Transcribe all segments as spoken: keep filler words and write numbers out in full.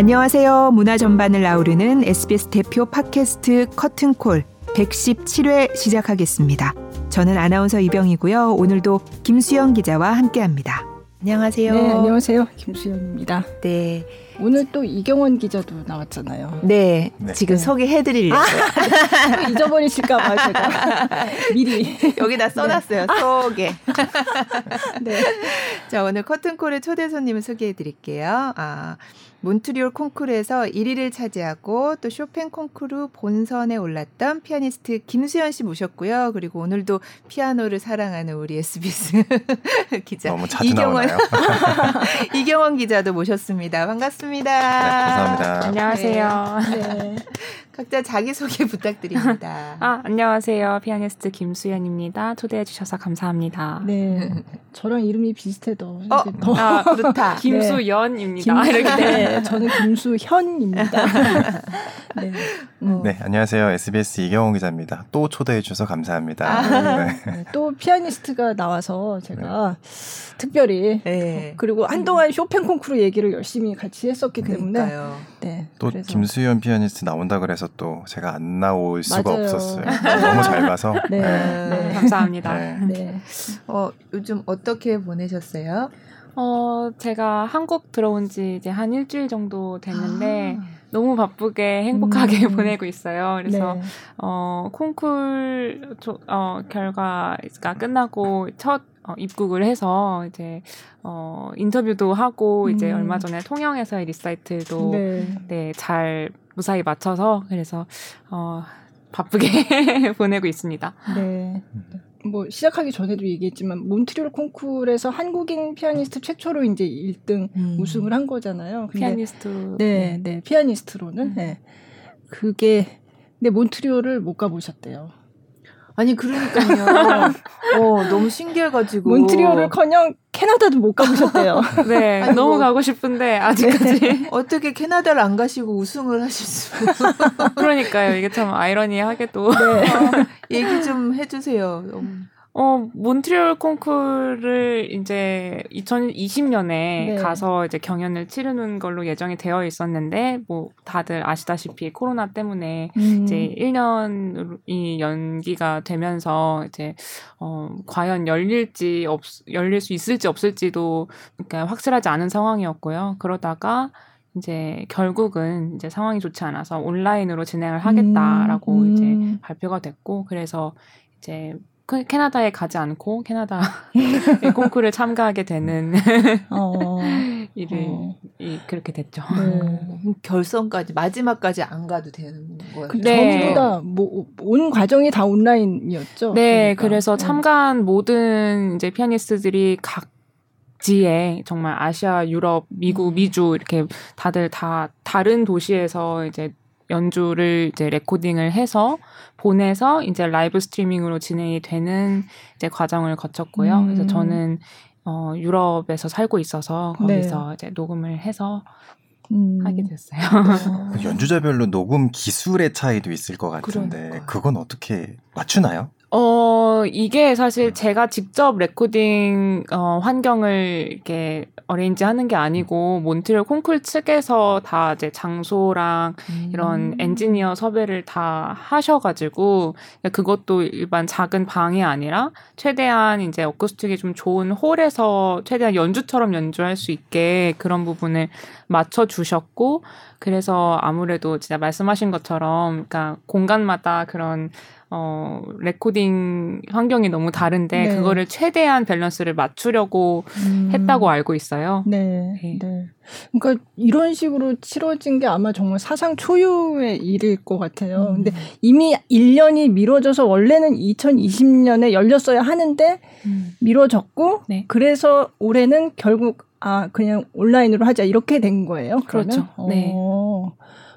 안녕하세요. 문화 전반을 아우르는 에스비에스 대표 팟캐스트 커튼콜 백십칠 회 시작하겠습니다. 저는 아나운서 이병이고요. 오늘도 김수연 기자와 함께합니다. 안녕하세요. 네, 안녕하세요. 김수현입니다. 네. 오늘 또 이경원 기자도 나왔잖아요. 네, 네. 지금 네. 소개해드리려고요. 아, 잊어버리실까 봐 제가 미리 여기다 써놨어요. 네. 소개. 네. 자, 오늘 커튼콜의 초대 손님을 소개해드릴게요. 아, 몬트리올 콩쿠르에서 일 위를 차지하고 또 쇼팽 콩쿠르 본선에 올랐던 피아니스트 김수현 씨 모셨고요. 그리고 오늘도 피아노를 사랑하는 우리 에스비에스 기자 너무 자주 이경원 이경원 기자도 모셨습니다. 반갑습니다. 네, 감사합니다. 안녕하세요. 네. 각자 자기소개 부탁드립니다. 아, 안녕하세요. 피아니스트 김수연입니다. 초대해 주셔서 감사합니다. 네. 저랑 이름이 비슷해도 어? 더. 아, 그렇다. 김수연입니다. 네. 김, 네, 저는 김수현입니다. 네. 어. 네, 안녕하세요. 에스비에스 이경원 기자입니다. 또 초대해 주셔서 감사합니다. 아. 네. 네. 또 피아니스트가 나와서 제가 네. 특별히 네. 그리고 한동안 쇼팽 콩쿠르 얘기를 열심히 같이 했었기 그러니까요. 때문에 네. 또 그래서. 김수현 피아니스트 나온다 그래서 또 제가 안 나올 수가 맞아요. 없었어요. 너무 잘 봐서. 네. 네. 네. 감사합니다. 네. 네. 어, 요즘 어떻게 보내셨어요? 어, 제가 한국 들어온 지 이제 한 일주일 정도 됐는데 아. 너무 바쁘게 행복하게 음. 보내고 있어요. 그래서 네. 어, 콩쿨 조, 어, 결과가 끝나고 첫 어, 입국을 해서 이제 어, 인터뷰도 하고 음. 이제 얼마 전에 통영에서의 리사이틀도 네. 네, 잘 무사히 마쳐서 그래서 어, 바쁘게 보내고 있습니다. 네. 뭐 시작하기 전에도 얘기했지만 몬트리올 콩쿠르에서 한국인 피아니스트 최초로 이제 일 등 음. 우승을 한 거잖아요. 근데 피아니스트로. 네, 네. 피아니스트로는. 음. 네. 그게 근데 몬트리올을 못 가보셨대요. 아니 그러니까요. 어, 너무 신기해가지고 몬트리올을커녕 캐나다도 못 가보셨대요. 네, 아니, 너무 뭐, 가고 싶은데 아직까지 네. 어떻게 캐나다를 안 가시고 우승을 하실 수? 그러니까요. 이게 참 아이러니하게도 네. 어, 얘기 좀 해주세요. 음. 어, 몬트리올 콩쿠르를 이제 이천이십 년에 네. 가서 이제 경연을 치르는 걸로 예정이 되어 있었는데, 뭐, 다들 아시다시피 코로나 때문에 음. 이제 일 년이 연기가 되면서 이제, 어, 과연 열릴지, 없, 열릴 수 있을지 없을지도, 그러니까 확실하지 않은 상황이었고요. 그러다가, 이제 결국은 이제 상황이 좋지 않아서 온라인으로 진행을 하겠다라고 음. 이제 발표가 됐고, 그래서 이제, 캐나다에 가지 않고 캐나다 콩쿠르를 참가하게 되는 어, 일을 어. 그렇게 됐죠. 네. 결선까지 마지막까지 안 가도 되는 거예요. 네. 전부 다 뭐, 온 과정이 다 온라인이었죠. 네, 그러니까. 그래서 참가한 모든 이제 피아니스트들이 각 지에 정말 아시아, 유럽, 미국, 미주 이렇게 다들 다 다른 도시에서 이제. 연주를 이제 레코딩을 해서 보내서 이제 라이브 스트리밍으로 진행이 되는 이제 과정을 거쳤고요. 음. 그래서 저는 어, 유럽에서 살고 있어서 거기서 네. 이제 녹음을 해서 음. 하게 됐어요. 네. 연주자별로 녹음 기술의 차이도 있을 것 같은데 그러니까요. 그건 어떻게 맞추나요? 어, 이게 사실 제가 직접 레코딩, 어, 환경을 이렇게 어레인지 하는 게 아니고, 몬트리올 콩쿠르 측에서 다 이제 장소랑 음. 이런 엔지니어 섭외를 다 하셔가지고, 그것도 일반 작은 방이 아니라, 최대한 이제 어쿠스틱이 좀 좋은 홀에서 최대한 연주처럼 연주할 수 있게 그런 부분을 맞춰주셨고, 그래서 아무래도 진짜 말씀하신 것처럼, 그러니까 공간마다 그런 어, 레코딩 환경이 너무 다른데 네. 그거를 최대한 밸런스를 맞추려고 음. 했다고 알고 있어요. 네. 네. 네. 그러니까 이런 식으로 치러진 게 아마 정말 사상 초유의 일일 것 같아요. 음. 근데 이미 일 년이 미뤄져서 원래는 이천이십 년에 열렸어야 하는데 음. 미뤄졌고 네. 그래서 올해는 결국 아, 그냥 온라인으로 하자 이렇게 된 거예요. 그렇죠. 그러면? 네. 오.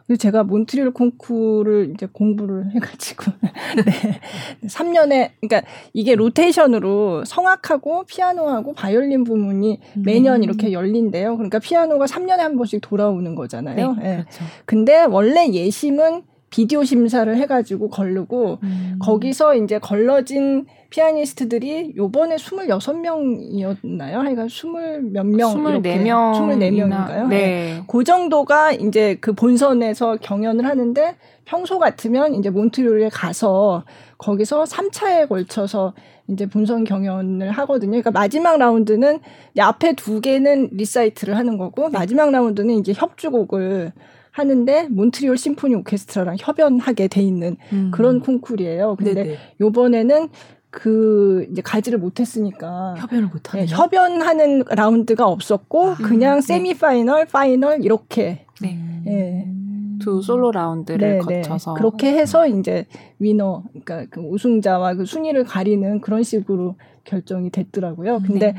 그래서 제가 몬트리올 콩쿠르를 이제 공부를 해가지고, 네. 삼 년에, 그러니까 이게 로테이션으로 성악하고 피아노하고 바이올린 부문이 매년 음. 이렇게 열린대요. 그러니까 피아노가 삼 년에 한 번씩 돌아오는 거잖아요. 네. 네. 그렇죠. 근데 원래 예심은 비디오 심사를 해가지고 걸르고 음. 거기서 이제 걸러진 피아니스트들이 요번에 스물여섯 명이었나요? 그러니까 스물 몇 명? 스물네 명. 스물네 명인가요? 네. 네. 그 정도가 이제 그 본선에서 경연을 하는데 평소 같으면 이제 몬트리올에 가서 거기서 삼 차에 걸쳐서 이제 본선 경연을 하거든요. 그러니까 마지막 라운드는 이제 앞에 두 개는 리사이트를 하는 거고 네. 마지막 라운드는 이제 협주곡을 하는데 몬트리올 심포니 오케스트라랑 협연하게 돼 있는 음. 그런 콩쿠르예요. 근데 네네. 요번에는 그 이제 가지를 못했으니까 협연을 못하네요. 네, 협연하는 라운드가 없었고 아, 그냥 네. 세미 파이널, 파이널 이렇게 네. 네. 두 솔로 라운드를 네, 거쳐서 네. 그렇게 해서 이제 위너, 그러니까 그 우승자와 그 순위를 가리는 그런 식으로 결정이 됐더라고요. 근데 네.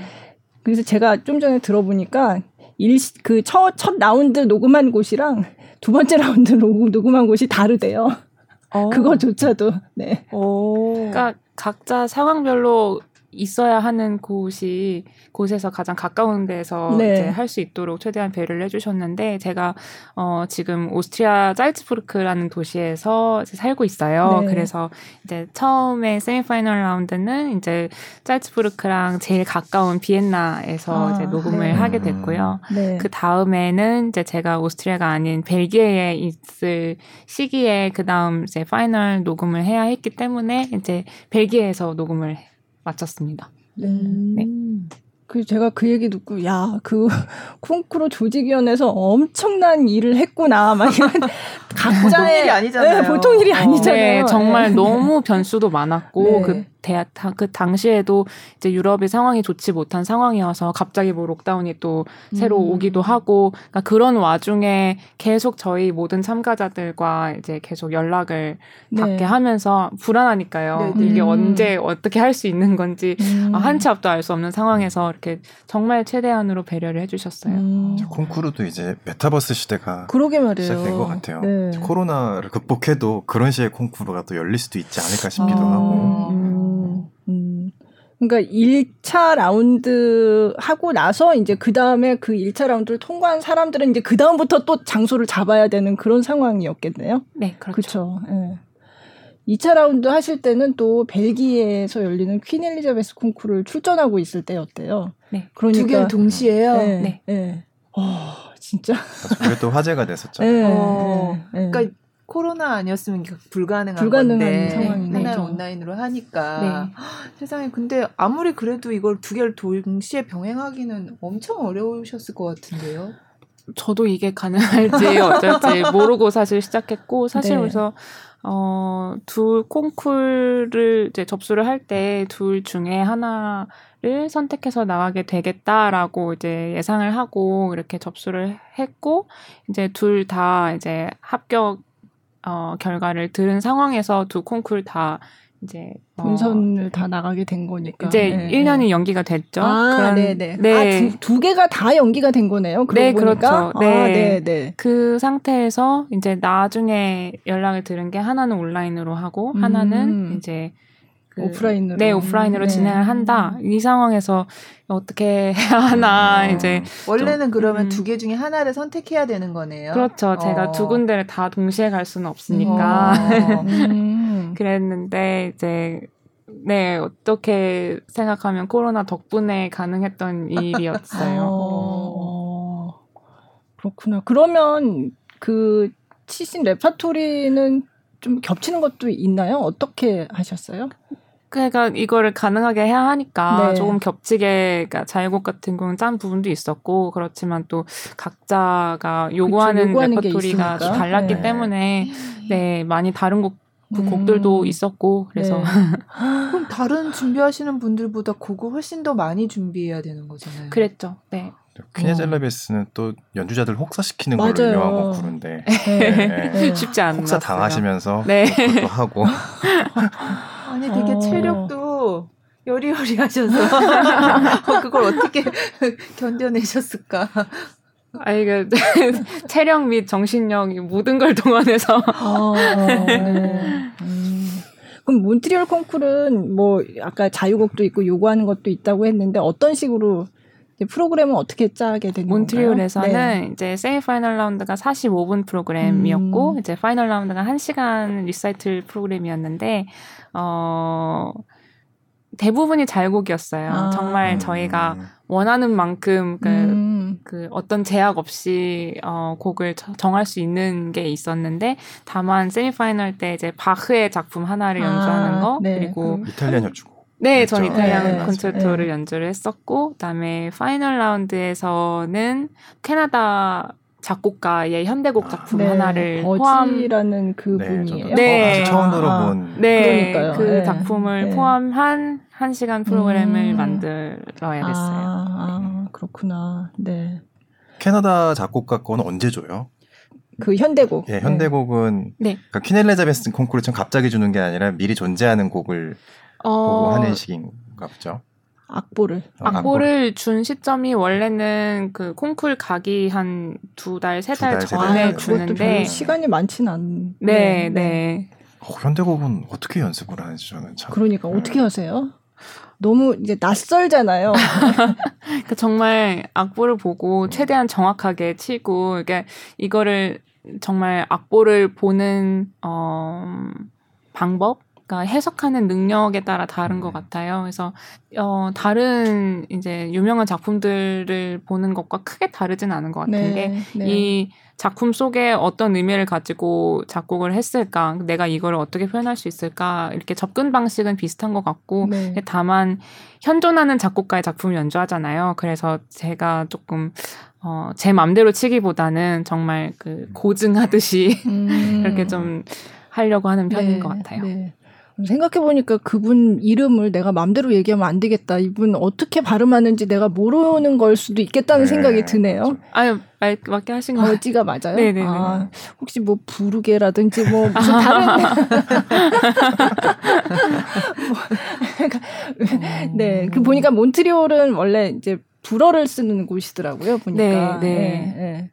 그래서 제가 좀 전에 들어보니까 일 그 첫 첫 라운드 녹음한 곳이랑 두 번째 라운드 녹음, 녹음한 곳이 다르대요. 오. 그거조차도 네. 오. 그러니까 각자 상황별로 있어야 하는 곳이 곳에서 가장 가까운 데서 네. 이제 할 수 있도록 최대한 배려를 해주셨는데 제가 어, 지금 오스트리아 잘츠부르크라는 도시에서 이제 살고 있어요. 네. 그래서 이제 처음에 세미파이널 라운드는 이제 잘츠부르크랑 제일 가까운 비엔나에서 아, 이제 녹음을 네. 하게 됐고요. 네. 그 다음에는 이제 제가 오스트리아가 아닌 벨기에에 있을 시기에 그 다음 이제 파이널 녹음을 해야 했기 때문에 이제 벨기에에서 녹음을 마쳤습니다. 음. 네. 그 제가 그 얘기 듣고 야, 그 콩쿠르 조직위원회에서 엄청난 일을 했구나. 막 이런 각자의 보통 일이 아니잖아요. 네, 보통 일이 아니잖아요. 네, 정말 네. 너무 변수도 많았고 네. 그 대학 그 당시에도 이제 유럽의 상황이 좋지 못한 상황이어서 갑자기 뭐 록다운이 또 음. 새로 오기도 하고 그러니까 그런 와중에 계속 저희 모든 참가자들과 이제 계속 연락을 네. 받게 하면서 불안하니까요. 네네. 이게 음. 언제 어떻게 할 수 있는 건지 음. 한치 앞도 알 수 없는 상황에서 이렇게 정말 최대한으로 배려를 해주셨어요. 음. 콩쿠르도 이제 메타버스 시대가 그러게 말이에요. 시작된 것 같아요. 네. 코로나를 극복해도 그런 시에 콩쿠르가 또 열릴 수도 있지 않을까 싶기도 아. 하고. 음. 그러니까 일 차 라운드 하고 나서 이제 그 다음에 그 일 차 라운드를 통과한 사람들은 이제 그 다음부터 또 장소를 잡아야 되는 그런 상황이었겠네요. 네, 그렇죠. 그쵸? 네. 이 차 라운드 하실 때는 또 벨기에에서 열리는 퀸 엘리자베스 콩쿠르를 출전하고 있을 때였대요. 네, 그러니까 두 개 동시에요. 네, 네. 네. 어, 진짜. 그게 또 화제가 됐었잖아요. 네. 어, 네. 그러니까. 코로나 아니었으면 불가능한, 불가능한 건데 상황이네요. 하나를 온라인으로 하니까 네. 허, 세상에 근데 아무리 그래도 이걸 두 개를 동시에 병행하기는 엄청 어려우셨을 것 같은데요. 저도 이게 가능할지 어쩔지 모르고 사실 시작했고 사실 네. 그래서 어, 둘 콩쿠르를 이제 접수를 할 때 둘 중에 하나 를 선택해서 나가게 되겠다라고 이제 예상을 하고 이렇게 접수를 했고 이제 둘 다 이제 합격 어, 결과를 들은 상황에서 두 콩쿠르 다 이제 본선을 어, 다 나가게 된 거니까 이제 네. 일 년이 연기가 됐죠. 아, 그런, 네네. 네. 아, 두, 두 개가 다 연기가 된 거네요. 네, 보니까. 그렇죠. 네. 아, 네네. 그 상태에서 이제 나중에 연락을 들은 게 하나는 온라인으로 하고 음. 하나는 이제 그, 오프라인으로 네 오프라인으로 네. 진행을 한다. 이 상황에서 어떻게 해야 하나 음. 이제 원래는 좀, 그러면 음. 두 개 중에 하나를 선택해야 되는 거네요. 그렇죠. 어. 제가 두 군데를 다 동시에 갈 수는 없으니까 어. 음. 그랬는데 이제 네 어떻게 생각하면 코로나 덕분에 가능했던 일이었어요. 어. 그렇구나. 그러면 그 치신 레파토리는 좀 겹치는 것도 있나요? 어떻게 하셨어요? 그러니까 이거를 가능하게 해야 하니까 네. 조금 겹치게 그러니까 자유곡 같은 경우는 짠 부분도 있었고 그렇지만 또 각자가 요구하는, 그쵸, 요구하는 레퍼토리가 달랐기 네. 때문에 네 많이 다른 곡, 그 음. 곡들도 있었고 그래서 네. 그럼 다른 준비하시는 분들보다 곡을 훨씬 더 많이 준비해야 되는 거잖아요. 그랬죠. 네. 퀸 엘리자베스는 어. 또 연주자들 혹사시키는 걸로 유명한 콩쿠르인데 네. 네. 쉽지 않았어요. 혹사 당하시면서 네. 그것도 하고 아니 되게 어. 체력도 여리여리 하셔서 그걸 어떻게 견뎌내셨을까. 아니 그 체력 및 정신력이 모든 걸 동원해서 어, 네. 음. 그럼 몬트리올 콩쿠르는 뭐 아까 자유곡도 있고 요구하는 것도 있다고 했는데 어떤 식으로 프로그램은 어떻게 짜게 된 건가요? 몬트리올에서는 네. 이제 세미 파이널 라운드가 사십오 분 프로그램이었고 음. 이제 파이널 라운드가 한 시간 리사이틀 프로그램이었는데 어 대부분이 잘곡이었어요. 아. 정말 저희가 원하는 만큼 그, 음. 그 어떤 제약 없이 어, 곡을 저, 정할 수 있는 게 있었는데 다만 세미파이널 때 이제 바흐의 작품 하나를 아. 연주하는 거 네. 그리고 이탈리안 연주곡 네, 전 이탈리안 네, 콘체르토를 네. 연주를 했었고 그다음에 파이널 라운드에서는 캐나다 작곡가의 현대곡 작품 아, 네. 하나를 포함이라는 그분이에요. 네, 어, 처음 들어본. 네, 그러니까요. 그 네. 작품을 네. 포함한 한 시간 프로그램을 음. 만들어야 됐어요. 아, 네. 그렇구나. 네. 캐나다 작곡가 건 언제 줘요? 그 현대곡. 예, 현대곡은 네. 그러니까 퀸 엘리자베스 콩쿠르처럼 갑자기 주는 게 아니라 미리 존재하는 곡을 어... 보고 하는 식인가 보죠. 악보를. 어, 악보를 준 시점이 원래는 그 콩쿨 가기 한 두 달, 세 달 전에 아, 주는데 시간이 많지는 않네. 네, 네. 어, 현대곡은 어떻게 연습을 하는지 저는 참. 그러니까 네. 어떻게 하세요? 너무 이제 낯설잖아요. 그러니까 정말 악보를 보고 최대한 정확하게 치고 이게 이거를 정말 악보를 보는 어, 방법. 그러니까 해석하는 능력에 따라 다른 것 같아요. 그래서 어, 다른 이제 유명한 작품들을 보는 것과 크게 다르진 않은 것 같은 네, 게 네. 이 작품 속에 어떤 의미를 가지고 작곡을 했을까, 내가 이걸 어떻게 표현할 수 있을까 이렇게 접근 방식은 비슷한 것 같고 네. 다만 현존하는 작곡가의 작품을 연주하잖아요. 그래서 제가 조금 어, 제 맘대로 치기보다는 정말 그 고증하듯이 음. 이렇게 좀 하려고 하는 편인 네, 것 같아요. 네. 생각해보니까 그분 이름을 내가 마음대로 얘기하면 안 되겠다. 이분 어떻게 발음하는지 내가 모르는 걸 수도 있겠다는 네. 생각이 드네요. 아유, 말, 맞게 하신 거예요? 어지가 맞아요? 네네네. 아, 혹시 뭐 부르게라든지 뭐 무슨 다른 네, 그 보니까 몬트리올은 원래 이제 불어를 쓰는 곳이더라고요. 보니까. 네, 네. 네, 네.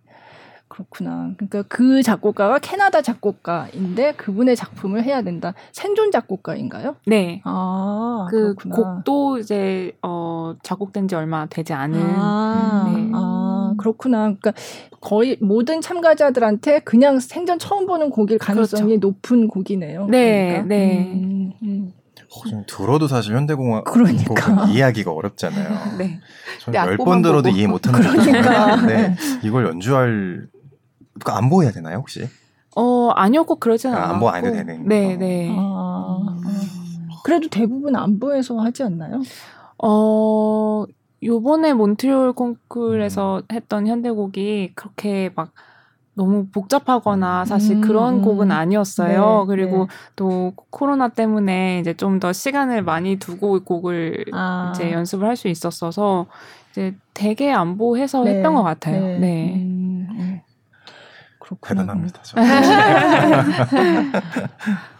그렇구나. 그러니까 그 작곡가가 캐나다 작곡가인데 그분의 작품을 해야 된다. 생존 작곡가인가요? 네. 아, 그 그렇구나. 곡도 이제 어, 작곡된 지 얼마 되지 않은. 아, 음, 네. 아 그렇구나. 그러니까 거의 모든 참가자들한테 그냥 생전 처음 보는 곡일 가능성이 그렇죠. 높은 곡이네요. 네, 그러니까. 네. 음, 음. 어, 들어도 사실 현대공학 그러니까. 이해하기가 어렵잖아요. 네. 열 번 들어도 이해 못하는 그러니까. 네. 이걸 연주할 그거 안 보여야 되나요 혹시? 어 아니요 꼭 그러진 않아요. 안 보고 안 해도 되는. 네네. 아, 그래도 대부분 안 보여서 하지 않나요? 어 요번에 몬트리올 콩쿠르에서 했던 현대곡이 그렇게 막 너무 복잡하거나 사실 음. 그런 곡은 아니었어요. 네, 그리고 네. 또 코로나 때문에 이제 좀 더 시간을 많이 두고 곡을 아. 이제 연습을 할 수 있었어서 이제 되게 안 보해서 네, 했던 것 같아요. 네. 네. 음, 음. 대단합니다.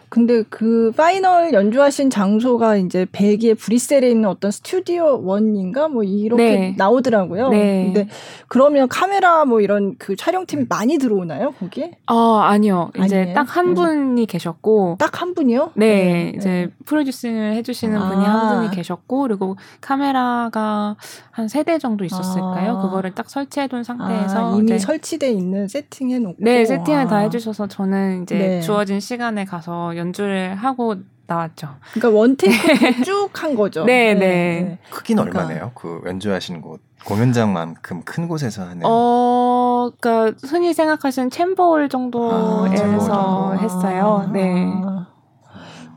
근데 그 파이널 연주하신 장소가 이제 벨기에 브뤼셀에 있는 어떤 스튜디오 원인가 뭐 이렇게 네. 나오더라고요. 네. 근데 그러면 카메라 뭐 이런 그 촬영팀이 많이 들어오나요 거기? 어 아니요. 이제 딱 한 분이 네. 계셨고 딱 한 분이요? 네, 네. 이제 네. 프로듀싱을 해주시는 아. 분이 한 분이 계셨고 그리고 카메라가 한 세 대 정도 있었을까요? 아. 그거를 딱 설치해둔 상태에서 아, 이미 설치돼 있는 세팅해놓고 네 세팅을 아. 다 해주셔서 저는 이제 네. 주어진 시간에 가서 연주를 하고 나왔죠. 그러니까 원테이크 쭉 한 거죠. 네네. 네, 네. 크기는 그러니까. 얼마네요? 그 연주하신 곳 공연장만큼 큰 곳에서 하는. 어, 그러니까 흔히 생각하시는 챔버홀 정도에서 아, 정도. 했어요. 아, 네. 아.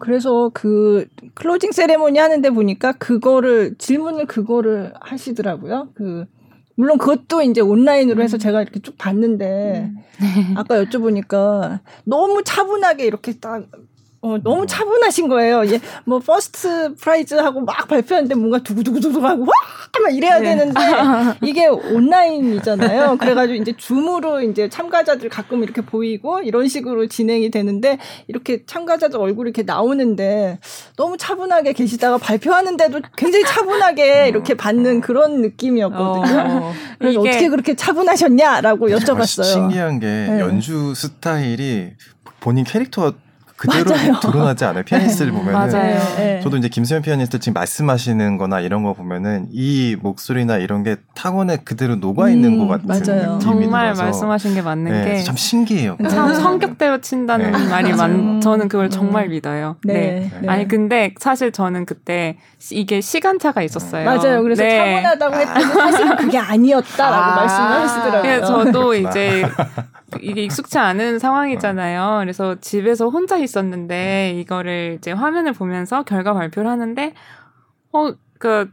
그래서 그 클로징 세레모니 하는데 보니까 그거를 질문을 그거를 하시더라고요. 그. 물론 그것도 이제 온라인으로 해서 제가 이렇게 쭉 봤는데 아까 여쭤보니까 너무 차분하게 이렇게 딱 어, 너무 차분하신 거예요. 예, 뭐 퍼스트 프라이즈 하고 막 발표하는데 뭔가 두구두구두구 하고 와 막 이래야 네. 되는데 이게 온라인이잖아요. 그래가지고 이제 줌으로 이제 참가자들 가끔 이렇게 보이고 이런 식으로 진행이 되는데 이렇게 참가자들 얼굴이 이렇게 나오는데 너무 차분하게 계시다가 발표하는데도 굉장히 차분하게 이렇게 받는 그런 느낌이었거든요. 어, 그래서 어떻게 그렇게 차분하셨냐라고 여쭤봤어요. 신기한 게 네. 연주 스타일이 본인 캐릭터와 그대로 맞아요. 드러나지 않아요. 피아니스트를 네. 보면은 맞아요. 네. 저도 이제 김수현 피아니스트 지금 말씀하시는 거나 이런 거 보면은 이 목소리나 이런 게 타원에 그대로 녹아 있는 음, 것 같은 맞아요. 느낌이 정말 들어서. 말씀하신 게 맞는 네, 게 참 신기해요. 참 성격대로 친다는 네. 말이 많 저는 그걸 정말 음. 믿어요. 네. 네. 네. 아니 근데 사실 저는 그때 이게 시간차가 있었어요. 맞아요. 그래서 네. 타원하다고 했는데 사실 그게 아니었다라고 아~ 말씀을 하시더라고요. 저도 이제 이게 익숙치 않은 상황이잖아요. 그래서 집에서 혼자 있었는데 이거를 이제 화면을 보면서 결과 발표를 하는데 어, 그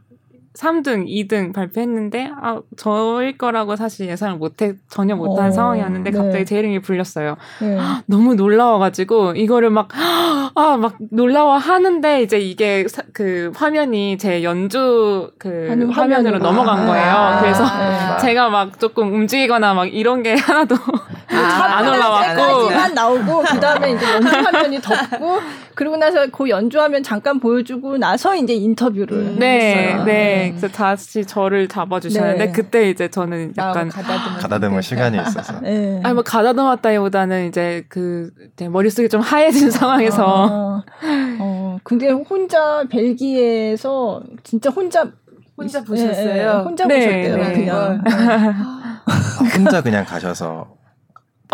삼 등, 이 등 발표했는데 아, 저일 거라고 사실 예상을 못해 전혀 못한 어, 상황이었는데 네. 갑자기 제 이름이 불렸어요. 네. 헉, 너무 놀라워가지고 이거를 막 아, 막 놀라워하는데 이제 이게 사, 그 화면이 제 연주 그 화면으로 화면이... 넘어간 거예요. 아, 그래서 아, 제가 막 조금 움직이거나 막 이런 게 하나도 아, 안 올라왔고 때까지만 나오고 그 다음에 이제 연주 화면이 덮고 그러고 나서 그 연주 화면 잠깐 보여주고 나서 이제 인터뷰를 네, 했어요. 네. 네, 그래서 다시 저를 잡아주셨는데 네. 그때 이제 저는 약간 가다듬을, 가다듬을 시간이 있어서 네. 아니 뭐 가다듬었다기보다는 이제 그 머릿속이 좀 하얘진 상황에서 아, 어, 근데 혼자 벨기에에서 진짜 혼자 혼자 보셨어요? 네, 네. 혼자 네, 보셨대요 네. 그냥 혼자 그냥 가셔서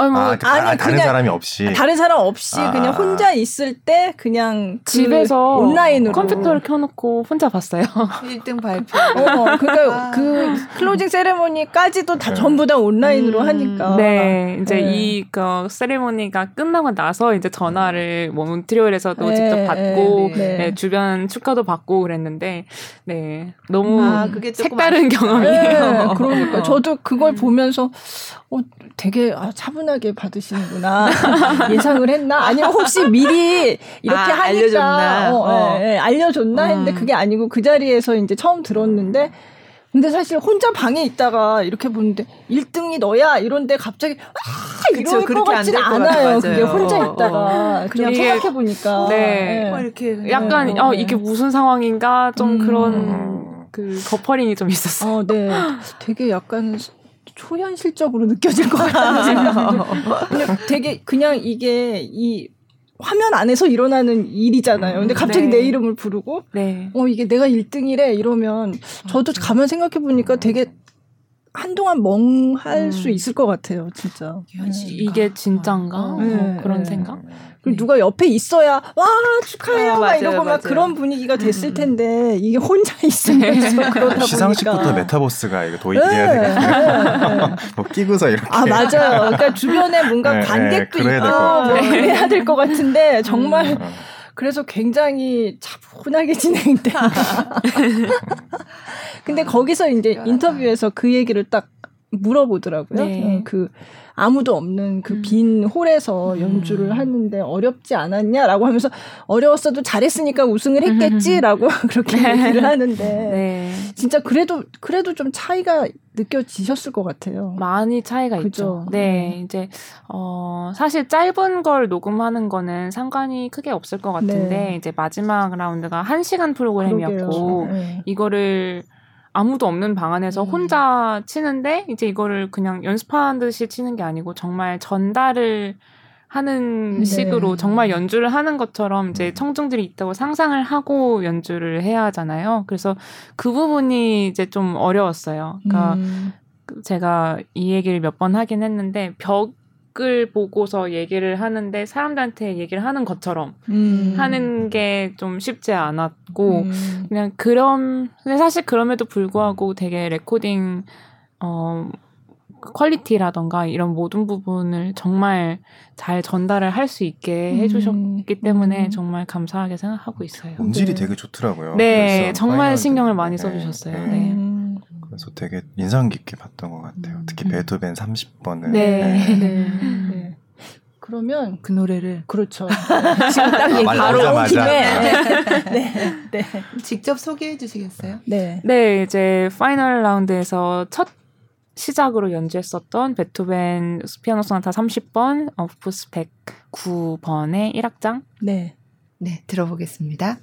아니, 뭐, 아, 그, 아니 아, 다른 그냥, 사람이 없이 다른 사람 없이 아, 그냥 혼자 있을 때 그냥 그 집에서 온라인으로 컴퓨터를 켜놓고 혼자 봤어요. 일 등 발표. 어, 그러니까 아. 그 클로징 세레모니까지도 다 네. 전부 다 온라인으로 음, 하니까. 네, 이제 네. 이 그 세레모니가 끝나고 나서 이제 전화를 뭐 몬트리올에서도 네, 직접 받고 네, 네. 네, 주변 축하도 받고 그랬는데, 네 너무 아, 그게 색다른 아쉽다. 경험이에요. 네, 그러니까 저도 그걸 음. 보면서 어, 되게 아, 차분. 하게 받으시는구나 예상을 했나 아니면 혹시 미리 이렇게 아, 하니까 알려줬나, 어, 어. 네, 알려줬나 음. 했는데 그게 아니고 그 자리에서 이제 처음 들었는데 근데 사실 혼자 방에 있다가 이렇게 보는데 일 등이 너야 이런데 갑자기 아 이럴 것 같진 않아요. 그게 혼자 어, 있다가 어. 그냥 생각해 보니까 네. 네. 이렇게 약간 네. 어, 이게 무슨 상황인가 좀 음. 그런 그 거퍼링이 좀 있었어요. 어, 네, 되게 약간. 초현실적으로 느껴질 것 같다는 생각이 되게 그냥 이게 이 화면 안에서 일어나는 일이잖아요. 근데 갑자기 네. 내 이름을 부르고 네. 어 이게 내가 일 등이래 이러면 저도 가만 생각해보니까 되게 한동안 멍할 음. 수 있을 것 같아요. 진짜. 현실인가? 이게 진짜인가? 네. 뭐 그런 네. 생각? 그리고 네. 누가 옆에 있어야 와 축하해요 아, 막 맞아요, 이러고 맞아요. 막 그런 분위기가 됐을 텐데 음. 이게 혼자 있으면서 그러다 보니까 시상식부터 메타버스가 이거 도입돼야 되겠네. 뭐 끼고서 이렇게. 아 맞아요. 그러니까 주변에 뭔가 네, 관객도 네, 있고 뭐 그래야 될 것 같은데 정말 음. 그래서 굉장히 차분하게 진행돼. 근데 거기서 이제 인터뷰에서 그 얘기를 딱 물어보더라고요. 네. 그 아무도 없는 그 빈 홀에서 음. 연주를 하는데 어렵지 않았냐라고 하면서 어려웠어도 잘했으니까 우승을 했겠지라고 그렇게 얘기를 하는데 네. 진짜 그래도 그래도 좀 차이가 느껴지셨을 것 같아요. 많이 차이가 그죠? 있죠. 네, 이제 어, 사실 짧은 걸 녹음하는 거는 상관이 크게 없을 것 같은데 네. 이제 마지막 라운드가 한 시간 프로그램이었고 네. 이거를 아무도 없는 방 안에서 음. 혼자 치는데 이제 이거를 그냥 연습하는 듯이 치는 게 아니고 정말 전달을 하는 네. 식으로 정말 연주를 하는 것처럼 이제 청중들이 있다고 상상을 하고 연주를 해야 하잖아요. 그래서 그 부분이 이제 좀 어려웠어요. 그러니까 음. 제가 이 얘기를 몇 번 하긴 했는데 벽 을 보고서 얘기를 하는데 사람들한테 얘기를 하는 것처럼 음. 하는 게 좀 쉽지 않았고 음. 그냥 그럼 근데 사실 그럼에도 불구하고 되게 레코딩 어 퀄리티라던가 이런 모든 부분을 정말 잘 전달을 할 수 있게 음. 해주셨기 때문에 음. 정말 감사하게 생각하고 있어요. 음질이 네. 되게 좋더라고요. 네, 정말 신경을 많이 네. 써주셨어요. 네. 네. 네. 그래서 되게 인상 깊게 봤던 것 같아요. 특히 음. 베토벤 삼십 번을. 네. 네. 네. 네. 그러면 그 노래를 그렇죠. 지금 딱 얘기 바로 온 김에 네. 네. 직접 소개해 주시겠어요? 네. 네, 이제 파이널 라운드에서 첫 시작으로 연주했었던 베토벤 피아노 소나타 삼십 번 오프스 백구 번의 일 악장. 네. 네, 들어보겠습니다.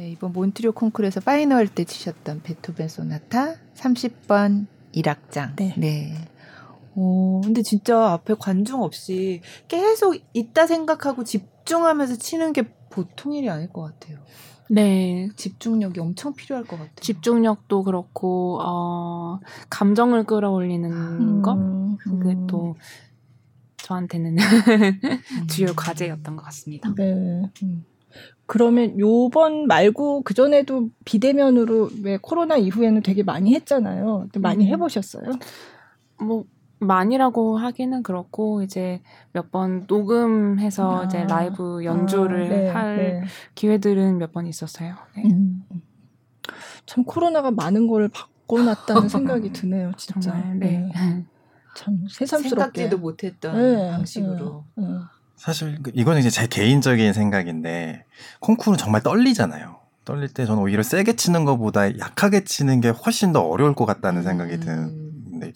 네, 이번 몬트리올 콩쿠르에서 파이널 때 치셨던 베토벤 소나타 삼십 번 일악장. 네. 네. 오, 근데 진짜 앞에 관중 없이 계속 있다 생각하고 집중하면서 치는 게 보통 일이 아닐 것 같아요. 네. 집중력이 엄청 필요할 것 같아요. 집중력도 그렇고, 어, 감정을 끌어올리는 음, 거? 그게 음. 또 저한테는 음. 주요 과제였던 것 같습니다. 네. 음. 그러면 요번 말고 그전에도 비대면으로 왜 코로나 이후에는 되게 많이 했잖아요. 많이 해보셨어요? 음. 뭐, 많이라고 하기는 그렇고, 이제 몇 번 녹음해서 아, 이제 라이브 연주를 아, 네, 할 네. 기회들은 몇 번 있었어요. 네. 음. 참 코로나가 많은 걸 바꿔놨다는 생각이 드네요, 진짜. 정말, 네. 네. 참 새삼스럽게. 생각지도 못했던 네, 방식으로. 네, 네. 사실 이건 이제 제 개인적인 생각인데, 콩쿠르는 정말 떨리잖아요. 떨릴 때 저는 오히려 세게 치는 것보다 약하게 치는 게 훨씬 더 어려울 것 같다는 생각이 음. 드는데,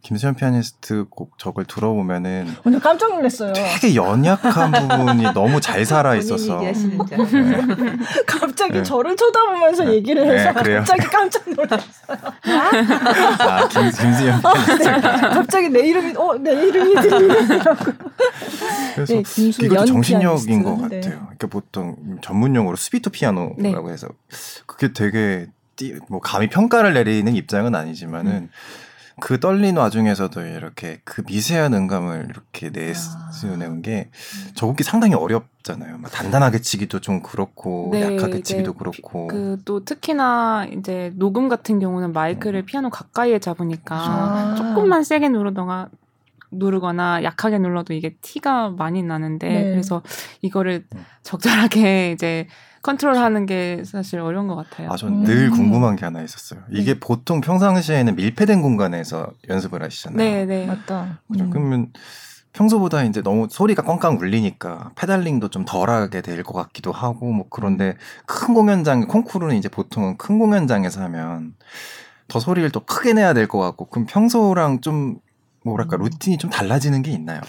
김수현 피아니스트 곡 저걸 들어보면은 오늘 깜짝 놀랐어요. 되게 연약한 부분이 너무 잘 살아 있어서. 본인 얘기하시는 줄 알았어요. 네. 갑자기 네. 저를 쳐다보면서 네. 얘기를 해서 네, 갑자기 깜짝 놀랐어요. 아, 김, 김수현 피아니스트. 어, 네. 갑자기 내 이름이 어, 내 이름이 들리더라고. 그래서 네, 이것도 정신력인 것 같아요. 네. 그러니까 보통 전문용어로 수비토 피아노라고 네. 해서 그게 되게 뭐 감히 평가를 내리는 입장은 아니지만은. 음. 그 떨린 와중에서도 이렇게 그 미세한 음감을 이렇게 내세우는 게 저곡이 상당히 어렵잖아요. 막 단단하게 치기도 좀 그렇고 네, 약하게 치기도 그렇고. 그 또 특히나 이제 녹음 같은 경우는 마이크를 음. 피아노 가까이에 잡으니까 아. 조금만 세게 누르던가 누르거나 약하게 눌러도 이게 티가 많이 나는데 네. 그래서 이거를 음. 적절하게 이제 컨트롤하는 게 사실 어려운 것 같아요. 아, 전 늘 음. 궁금한 게 하나 있었어요. 이게 네. 보통 평상시에는 밀폐된 공간에서 연습을 하시잖아요. 네, 네, 맞다. 그렇죠? 음. 그러면 평소보다 이제 너무 소리가 꽝꽝 울리니까 페달링도 좀 덜하게 될 것 같기도 하고 뭐 그런데 큰 공연장, 콩쿠르는 이제 보통은 큰 공연장에서 하면 더 소리를 또 크게 내야 될 것 같고 그럼 평소랑 좀 뭐랄까 루틴이 좀 달라지는 게 있나요?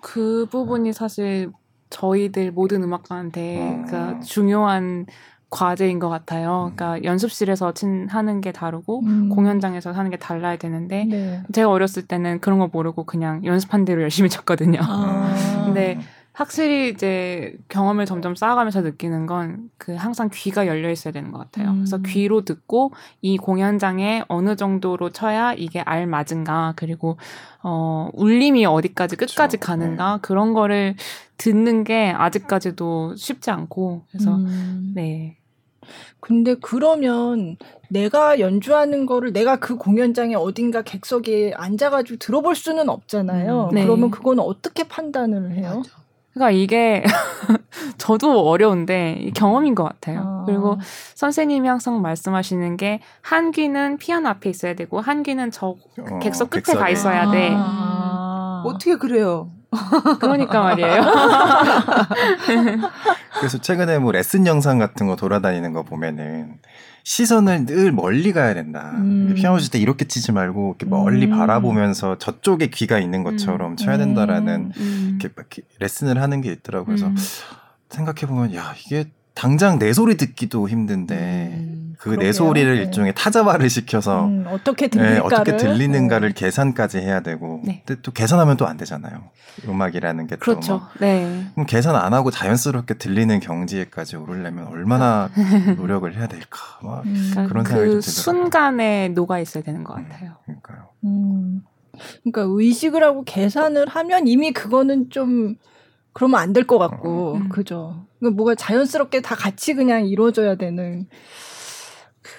그 부분이 사실 저희들 모든 음악가한테 그러니까 중요한 과제인 것 같아요. 그러니까 연습실에서 친, 하는 게 다르고 음. 공연장에서 하는 게 달라야 되는데 네. 제가 어렸을 때는 그런 거 모르고 그냥 연습한 대로 열심히 쳤거든요. 아. 근데 확실히 이제 경험을 점점 쌓아가면서 느끼는 건 그 항상 귀가 열려 있어야 되는 것 같아요. 음. 그래서 귀로 듣고 이 공연장에 어느 정도로 쳐야 이게 알맞은가 그리고 어, 울림이 어디까지 끝까지 그렇죠. 가는가 네. 그런 거를 듣는 게 아직까지도 쉽지 않고 그래서 음. 네. 근데 그러면 내가 연주하는 거를 내가 그 공연장에 어딘가 객석에 앉아가지고 들어볼 수는 없잖아요. 음. 네. 그러면 그건 어떻게 판단을 해요? 맞아. 그러니까 이게 저도 어려운데 경험인 것 같아요. 아. 그리고 선생님이 항상 말씀하시는 게 한 귀는 피아노 앞에 있어야 되고 한 귀는 저 어, 객석 끝에 객석에. 가 있어야 돼. 아. 음. 어떻게 그래요? 그러니까 말이에요. 그래서 최근에 뭐 레슨 영상 같은 거 돌아다니는 거 보면은 시선을 늘 멀리 가야 된다. 음. 피아노 칠 때 이렇게 치지 말고 이렇게 멀리 음. 바라보면서 저쪽에 귀가 있는 것처럼 음. 쳐야 된다라는 음. 이렇게 레슨을 하는 게 있더라고요. 그래서 음. 생각해보면 야 이게 당장 내 소리 듣기도 힘든데 음. 그 내 소리를 네. 일종의 타자화를 시켜서 음. 어떻게 들릴까를 네, 어떻게 들리는가를 네. 계산까지 해야 되고 네. 근데 또 계산하면 또 안 되잖아요. 음악이라는 게 또 그렇죠. 네. 그럼 계산 안 하고 자연스럽게 들리는 경지에까지 오르려면 얼마나 노력을 해야 될까 막 음. 그런 생각이 좀 들더라고요. 그 순간에 녹아 있어야 되는 것 같아요. 음. 그러니까요. 음. 그러니까 의식을 하고 계산을 하면 이미 그거는 좀 그러면 안 될 것 같고 음. 그죠. 그러니까 뭐가 자연스럽게 다 같이 그냥 이루어져야 되는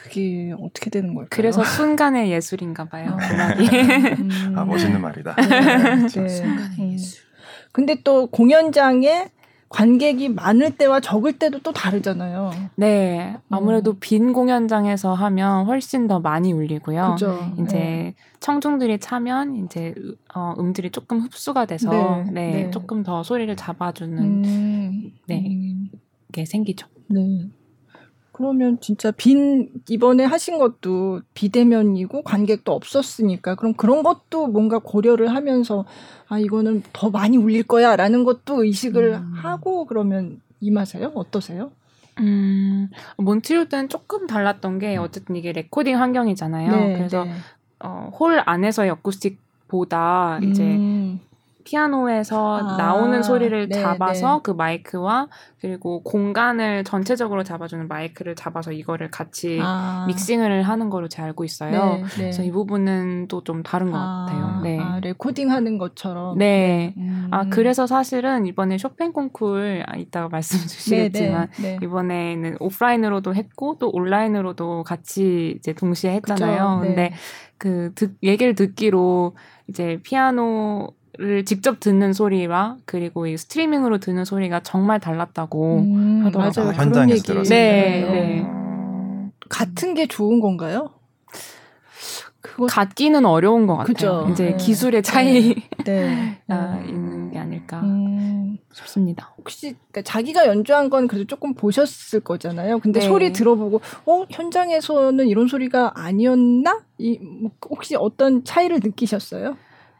그게 어떻게 되는 걸까요? 그래서 순간의 예술인가 봐요. 음악이. 음. 아 멋있는 말이다. 네. 네. 순간의 예술. 음. 근데 또 공연장에 관객이 많을 때와 적을 때도 또 다르잖아요. 네, 아무래도 음. 빈 공연장에서 하면 훨씬 더 많이 울리고요. 그죠. 이제 네. 청중들이 차면 이제 어, 음들이 조금 흡수가 돼서 네. 네, 네. 조금 더 소리를 잡아주는 음. 네, 음. 게 생기죠. 네. 그러면 진짜 빈 이번에 하신 것도 비대면이고 관객도 없었으니까 그럼 그런 것도 뭔가 고려를 하면서 아 이거는 더 많이 울릴 거야 라는 것도 의식을 음. 하고 그러면 임하세요? 어떠세요? 음, 몬트리올 때는 조금 달랐던 게 어쨌든 이게 레코딩 환경이잖아요. 네, 그래서 네. 어, 홀 안에서의 어쿠스틱보다 음. 이제 피아노에서 아, 나오는 소리를 네, 잡아서 네. 그 마이크와 그리고 공간을 전체적으로 잡아주는 마이크를 잡아서 이거를 같이 아. 믹싱을 하는 걸로 제가 알고 있어요. 네, 네. 그래서 이 부분은 또 좀 다른 것 아, 같아요. 네. 아, 레코딩하는 것처럼. 네. 네. 음. 아 그래서 사실은 이번에 쇼팽 콩쿠르 아, 이따가 말씀 주시겠지만 네, 네, 네. 이번에는 오프라인으로도 했고 또 온라인으로도 같이 이제 동시에 했잖아요. 네. 근데 그 듣, 얘기를 듣기로 이제 피아노 를 직접 듣는 소리와 그리고 이 스트리밍으로 듣는 소리가 정말 달랐다고 음, 하더라고요. 맞아요. 그런 얘기. 들었어요. 네, 네. 음, 같은 게 좋은 건가요? 그거... 같기는 어려운 것 같아요. 그쵸? 이제 네. 기술의 차이가 네. 네. 아, 있는 게 아닐까 음, 싶습니다. 혹시 그러니까 자기가 연주한 건 그래도 조금 보셨을 거잖아요. 근데 네. 소리 들어보고 어 현장에서는 이런 소리가 아니었나? 이, 혹시 어떤 차이를 느끼셨어요?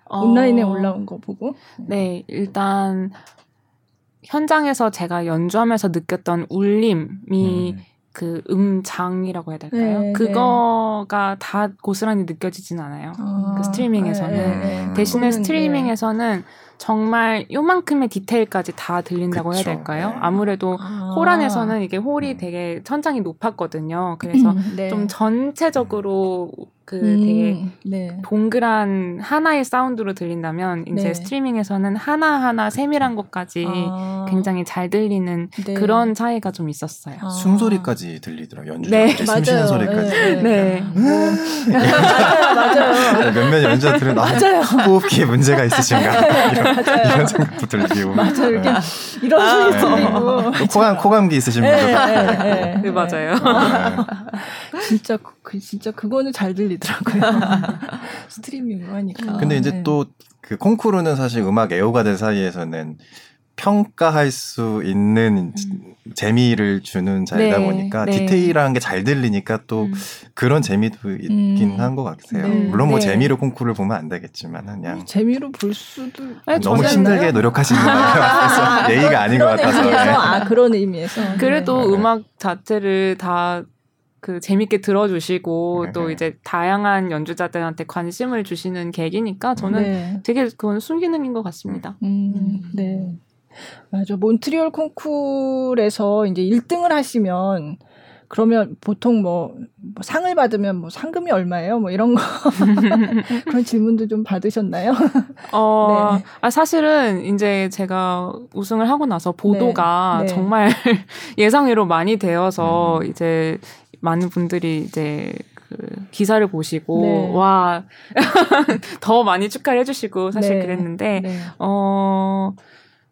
온라인에 어... 올라온 거 보고? 네, 일단 현장에서 제가 연주하면서 느꼈던 울림이 음. 그 음장이라고 해야 될까요? 네, 그거가 네. 다 고스란히 느껴지진 않아요. 아, 그 스트리밍에서는. 네, 네. 대신에 스트리밍에서는 정말 요만큼의 디테일까지 다 들린다고 그쵸. 해야 될까요? 아무래도 아. 홀 안에서는 이게 홀이 되게 천장이 높았거든요. 그래서 네. 좀 전체적으로 그 음, 되게 네. 동그란 하나의 사운드로 들린다면 이제 네. 스트리밍에서는 하나하나 세밀한 것까지 아. 굉장히 잘 들리는 네. 그런 차이가 좀 있었어요. 아. 숨소리까지 들리더라고요. 연주자 네. 숨쉬는 소리까지. 네. 네. 네. 맞아요. 맞아요. 몇몇 연주자들은 나는 호흡기에 문제가 있으신가 이런, 이런 생각도 들리고 맞아요. 이렇게 네. 이런 아, 소리 들리고 네. 코감, 코감기 있으신 분들 네. 네. 네. 네. 맞아요. 네. 진짜, 그, 진짜 그거는 잘 들리더라고요. 스트리밍으로 하니까. 근데 이제 네. 또 그 콩쿠르는 사실 음악 애호가들 사이에서는 평가할 수 있는 음. 재미를 주는 자리다 네, 보니까 네. 디테일한 게 잘 들리니까 또 음. 그런 재미도 있긴 음. 한 것 같아요. 네, 물론 뭐 네. 재미로 콩쿠르를 보면 안 되겠지만 그냥 재미로 볼 수도 아니, 너무 힘들게 노력하시는 것 같아서 예의가 아닌 것 같아서 의미에서, 네. 아 그런 의미에서 그래도 네. 음악 자체를 다 그 재밌게 들어주시고 네. 또 이제 다양한 연주자들한테 관심을 주시는 계기니까 저는 네. 되게 그건 순기능인 것 같습니다. 음, 음. 네. 맞아. 몬트리올 콩쿠르에서 이제 일 등을 하시면 그러면 보통 뭐, 뭐 상을 받으면 뭐 상금이 얼마예요? 뭐 이런 거 그런 질문도 좀 받으셨나요? 어, 네. 아, 사실은 이제 제가 우승을 하고 나서 보도가 네. 네. 정말 예상외로 많이 되어서 음. 이제 많은 분들이 이제. 그 기사를 보시고 네. 와 더 많이 축하를 해주시고 사실 네. 그랬는데 네. 어.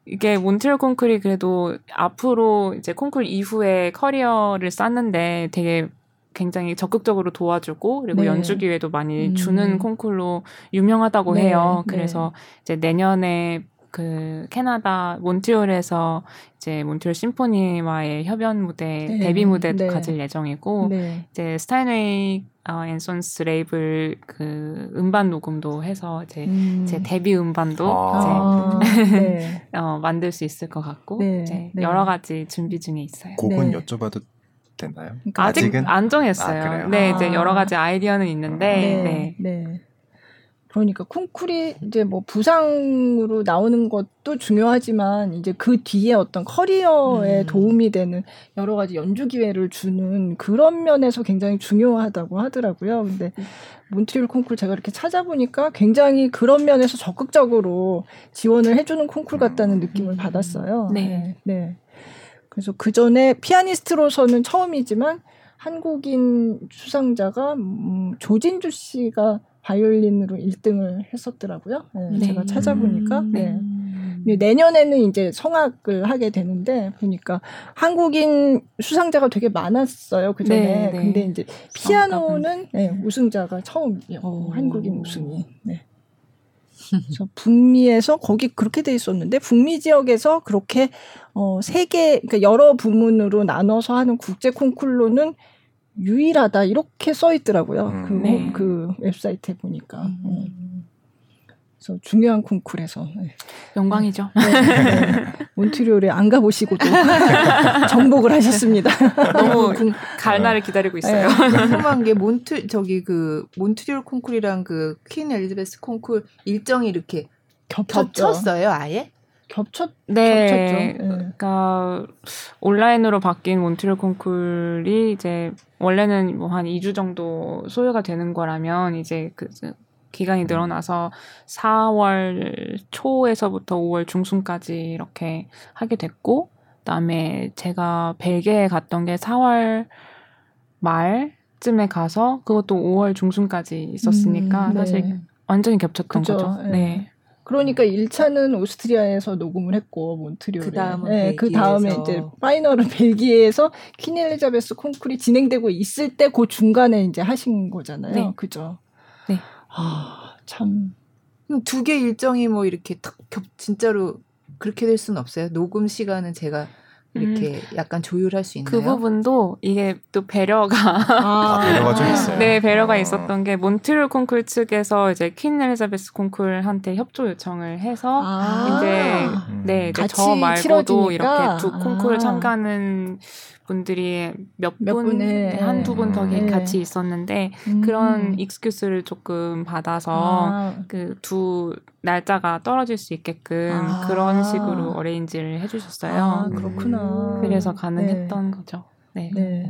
이게 몬트리올 콩쿠르 그래도 앞으로 이제 콩쿠르 이후에 커리어를 쌓는데 되게 굉장히 적극적으로 도와주고 그리고 네. 연주 기회도 많이 음. 주는 콩쿠르로 유명하다고 네. 해요. 그래서 네. 이제 내년에 그 캐나다 몬트리올에서 이제 몬트리올 심포니와의 협연 무대 네. 데뷔 무대도 네. 가질 예정이고 네. 이제 스타인웨이 어, 앤손스 레이블 그 음반 녹음도 해서 이제 음. 제 데뷔 음반도 아. 이제 아, 네. 어, 만들 수 있을 것 같고 네. 이제 네. 여러 가지 준비 중에 있어요. 곡은 네. 여쭤봐도 되나요? 그러니까 아직 아직은? 안 정했어요. 아, 네, 아. 이제 여러 가지 아이디어는 있는데. 네. 네. 네. 그러니까 콩쿠르 이제 뭐 부상으로 나오는 것도 중요하지만 이제 그 뒤에 어떤 커리어에 음. 도움이 되는 여러 가지 연주 기회를 주는 그런 면에서 굉장히 중요하다고 하더라고요. 근데 몬트리올 콩쿠르 제가 이렇게 찾아보니까 굉장히 그런 면에서 적극적으로 지원을 해주는 콩쿠르 같다는 느낌을 받았어요. 네. 네. 그래서 그 전에 피아니스트로서는 처음이지만 한국인 수상자가 음, 조진주 씨가 바이올린으로 일 등을 했었더라고요. 네, 네. 제가 찾아보니까. 네. 네. 내년에는 이제 성악을 하게 되는데, 보니까 한국인 수상자가 되게 많았어요. 그 전에. 네, 네. 근데 이제 피아노는 네, 우승자가 처음이에요. 오. 한국인 우승이. 네. 그래서 북미에서 거기 그렇게 돼 있었는데 북미 지역에서 그렇게 어, 세계, 그러니까 여러 부문으로 나눠서 하는 국제 콩쿨로는 유일하다 이렇게 써 있더라고요. 음, 그, 네. 그 웹사이트에 보니까. 음. 그래서 중요한 콩쿠르에서 네. 영광이죠. 네, 네, 네. 몬트리올에 안 가보시고도 정복을 하셨습니다. 너무 갈 날을 기다리고 있어요. 네. 궁금한 게 몬트 저기 그 몬트리올 콩쿠르랑 그 퀸 엘리자베스 콩쿠르 일정이 이렇게 겹쳤죠. 겹쳤어요, 아예? 겹쳤, 네. 겹쳤죠. 네. 그러니까 온라인으로 바뀐 몬트리올 콩쿠르이 이제 원래는 뭐 한 이 주 정도 소요가 되는 거라면 이제 그 기간이 늘어나서 사월 초에서부터 오월 중순까지 이렇게 하게 됐고, 그다음에 제가 벨기에 갔던 게 사월 말쯤에 가서 그것도 오월 중순까지 있었으니까 음, 네. 사실 완전히 겹쳤던 그쵸, 거죠. 네. 네. 그러니까 일 차는 오스트리아에서 녹음을 했고 몬트리올에 네, 그 다음에 이제 파이널은 벨기에에서 퀸 엘리자베스 콩쿠르이 진행되고 있을 때 그 중간에 이제 하신 거잖아요. 네. 그죠? 네. 아, 참. 두 개 일정이 뭐 이렇게 탁 겹, 진짜로 그렇게 될 수는 없어요. 녹음 시간은 제가 이렇게 음. 약간 조율할 수 있나요? 그 부분도 이게 또 배려가 아, 배려가 좀 있어요. 네, 배려가 아. 있었던 게 몬트리올 콩쿠르 측에서 이제 퀸 엘리자베스 콩쿠르한테 협조 요청을 해서 아. 이제 음. 네, 이제 저 말고도 치러지니까. 이렇게 두 콩쿠르 아. 참가하는 분들이 몇, 몇 분, 한두 분 더 네. 같이 있었는데 음. 그런 익스큐스를 조금 받아서 아. 그 두 날짜가 떨어질 수 있게끔 아. 그런 식으로 어레인지를 해주셨어요. 아, 그렇구나. 음. 그래서 가능했던 네. 거죠. 네. 네.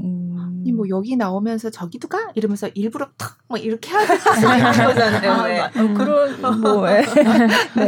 음. 아니 뭐 여기 나오면서 저기도 가 이러면서 일부러 탁 막 이렇게 하는 거잖아요. 아, 네. 음. 그런 뭐 네.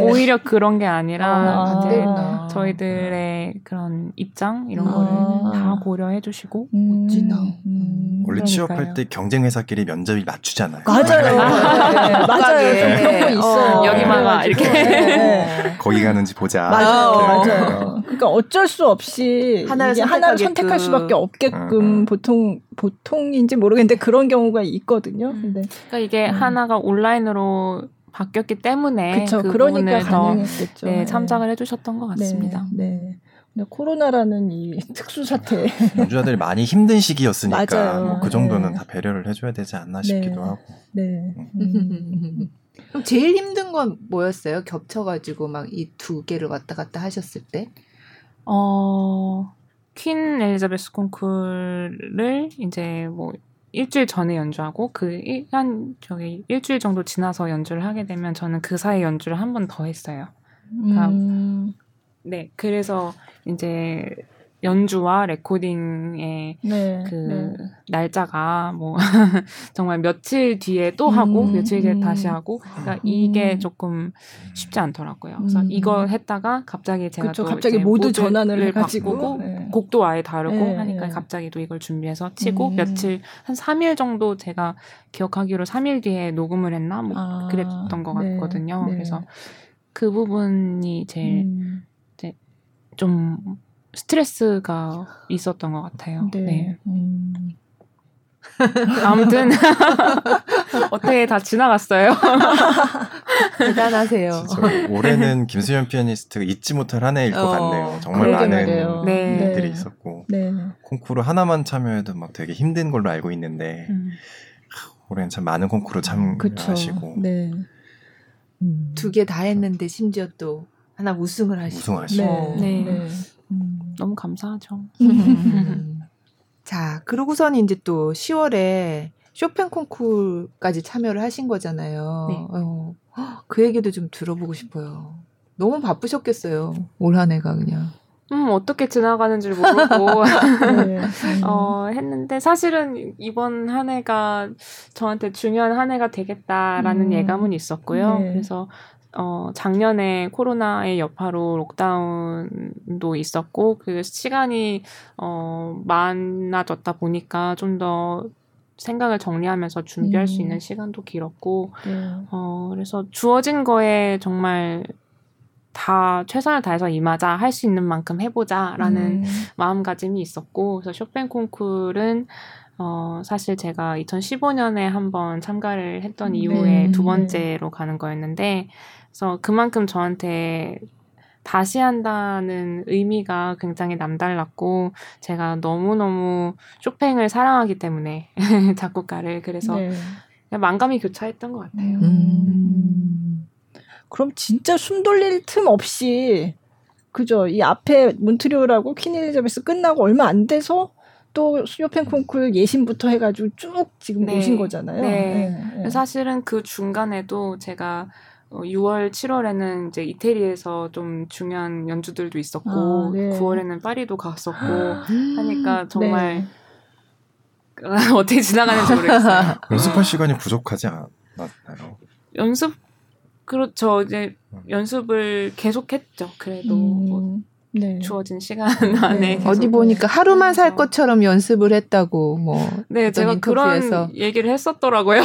오히려 그런 게 아니라 아, 이제 아. 저희들의 그런 입장 이런 아. 거를 다 고려해 주시고 음. 멋지다. 음. 원래 그러니까요. 취업할 때 경쟁 회사끼리 면접이 맞추잖아요. 맞아요. 맞아요. 맞아요. 그런 거 있어요. 여기만 와 이렇게 네. 거기 가는지 보자. 맞아요. 맞아요. 그러니까 어쩔 수 없이 하나를, 이게 하나를 선택할 수밖에 없게끔 음. 보통 보통인지 모르겠는데 그런 경우가 있거든요. 근데 그러니까 이게 음. 하나가 온라인으로 바뀌었기 때문에 그쵸, 그 그러니까 부분을 더 네, 네. 참작을 해주셨던 것 같습니다. 네, 네. 근데 코로나라는 이 특수 사태 연주자들이 많이 힘든 시기였으니까 뭐 그 정도는 네. 다 배려를 해줘야 되지 않나 싶기도 네. 하고. 네. 음. 그럼 제일 힘든 건 뭐였어요? 겹쳐가지고 막 이 두 개를 왔다 갔다 하셨을 때? 어. 퀸 엘리자베스 콩쿠르를 이제 뭐 일주일 전에 연주하고 그 한 저기 일주일 정도 지나서 연주를 하게 되면 저는 그 사이 연주를 한 번 더 했어요. 그러니까 음. 네, 그래서 이제 연주와 레코딩의 네, 그 네. 날짜가 뭐 정말 며칠 뒤에 또 하고 음, 며칠 뒤에 음. 다시 하고 그러니까 이게 음. 조금 쉽지 않더라고요. 그래서 음. 이거 했다가 갑자기 제가 그쵸, 또 갑자기 모두 전환을 바꾸고 네. 곡도 아예 다르고 네, 하니까 네. 갑자기 또 이걸 준비해서 치고 음. 며칠 한 삼 일 정도 제가 기억하기로 삼 일 뒤에 녹음을 했나 뭐 아, 그랬던 것 네, 같거든요. 네. 그래서 그 부분이 제일 음. 이제 좀 스트레스가 있었던 것 같아요. 네. 네. 음. 아무튼 어떻게 다 지나갔어요. 대단하세요. 진짜, 올해는 김수현 피아니스트가 잊지 못할 한 해일 것 어, 같네요. 정말 많은 일들이 네. 있었고 네. 콩쿠르 하나만 참여해도 막 되게 힘든 걸로 알고 있는데 음. 올해는 참 많은 콩쿠르 참여하시고 네. 음. 두 개 다 했는데 심지어 또 하나 우승을 하시고 우승을 하시고 네. 네. 네. 음, 너무 감사하죠. 자, 그러고선 이제 또 시월에 쇼팽 콩쿠르까지 참여를 하신 거잖아요. 네. 어, 그 얘기도 좀 들어보고 싶어요. 너무 바쁘셨겠어요. 올 한 해가 그냥. 음, 어떻게 지나가는지 모르고 네. 어, 했는데 사실은 이번 한 해가 저한테 중요한 한 해가 되겠다라는 음. 예감은 있었고요. 네. 그래서 어, 작년에 코로나의 여파로 록다운도 있었고, 그 시간이, 어, 많아졌다 보니까 좀 더 생각을 정리하면서 준비할 음. 수 있는 시간도 길었고, 음. 어, 그래서 주어진 거에 정말 다 최선을 다해서 임하자, 할 수 있는 만큼 해보자, 라는 음. 마음가짐이 있었고, 그래서 쇼팽 콩쿠르는 어, 사실 제가 이천십오 년에 한번 참가를 했던 이후에 네. 두 번째로 네. 가는 거였는데, 그래서 그만큼 저한테 다시 한다는 의미가 굉장히 남달랐고, 제가 너무너무 쇼팽을 사랑하기 때문에, 작곡가를. 그래서 네. 그냥 만감이 교차했던 것 같아요. 음. 그럼 진짜 숨 돌릴 틈 없이 그죠? 이 앞에 몬트리올하고 퀸 엘리자베스 끝나고 얼마 안 돼서 또 쇼팽 콩쿠르 예심부터 해가지고 쭉 지금 네. 오신 거잖아요. 네. 네. 네. 사실은 그 중간에도 제가 유월, 칠월에는 이제 이태리에서 좀 중요한 연주들도 있었고 아, 네. 구월에는 파리도 갔었고 하니까 정말 네. 어떻게 지나가는지 모르겠어요. 연습할 시간이 부족하지 않았나요? 연습 그렇죠. 이제 연습을 계속했죠. 그래도 음, 뭐 네. 주어진 시간 안에 네. 어디 보니까 하루만 살 것처럼 연습을 했다고 뭐. 네, 제가 인터뷰에서. 그런 얘기를 했었더라고요.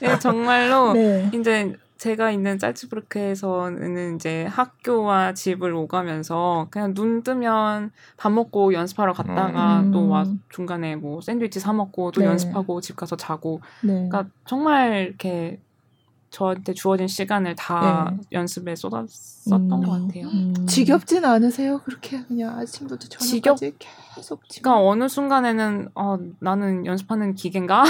네, 정말로 네. 이제 제가 있는 짤츠부르크에서는 이제 학교와 집을 오가면서 그냥 눈 뜨면 밥 먹고 연습하러 갔다가 음. 또 와 중간에 뭐 샌드위치 사 먹고 또 네. 연습하고 집 가서 자고. 네. 그러니까 정말 이렇게. 저한테 주어진 시간을 다 네. 연습에 쏟았었던 음. 것 같아요. 음. 지겹진 않으세요? 그렇게 그냥 아침부터 저녁까지 지겹... 계속. 그러니까 어느 순간에는 어, 나는 연습하는 기계인가?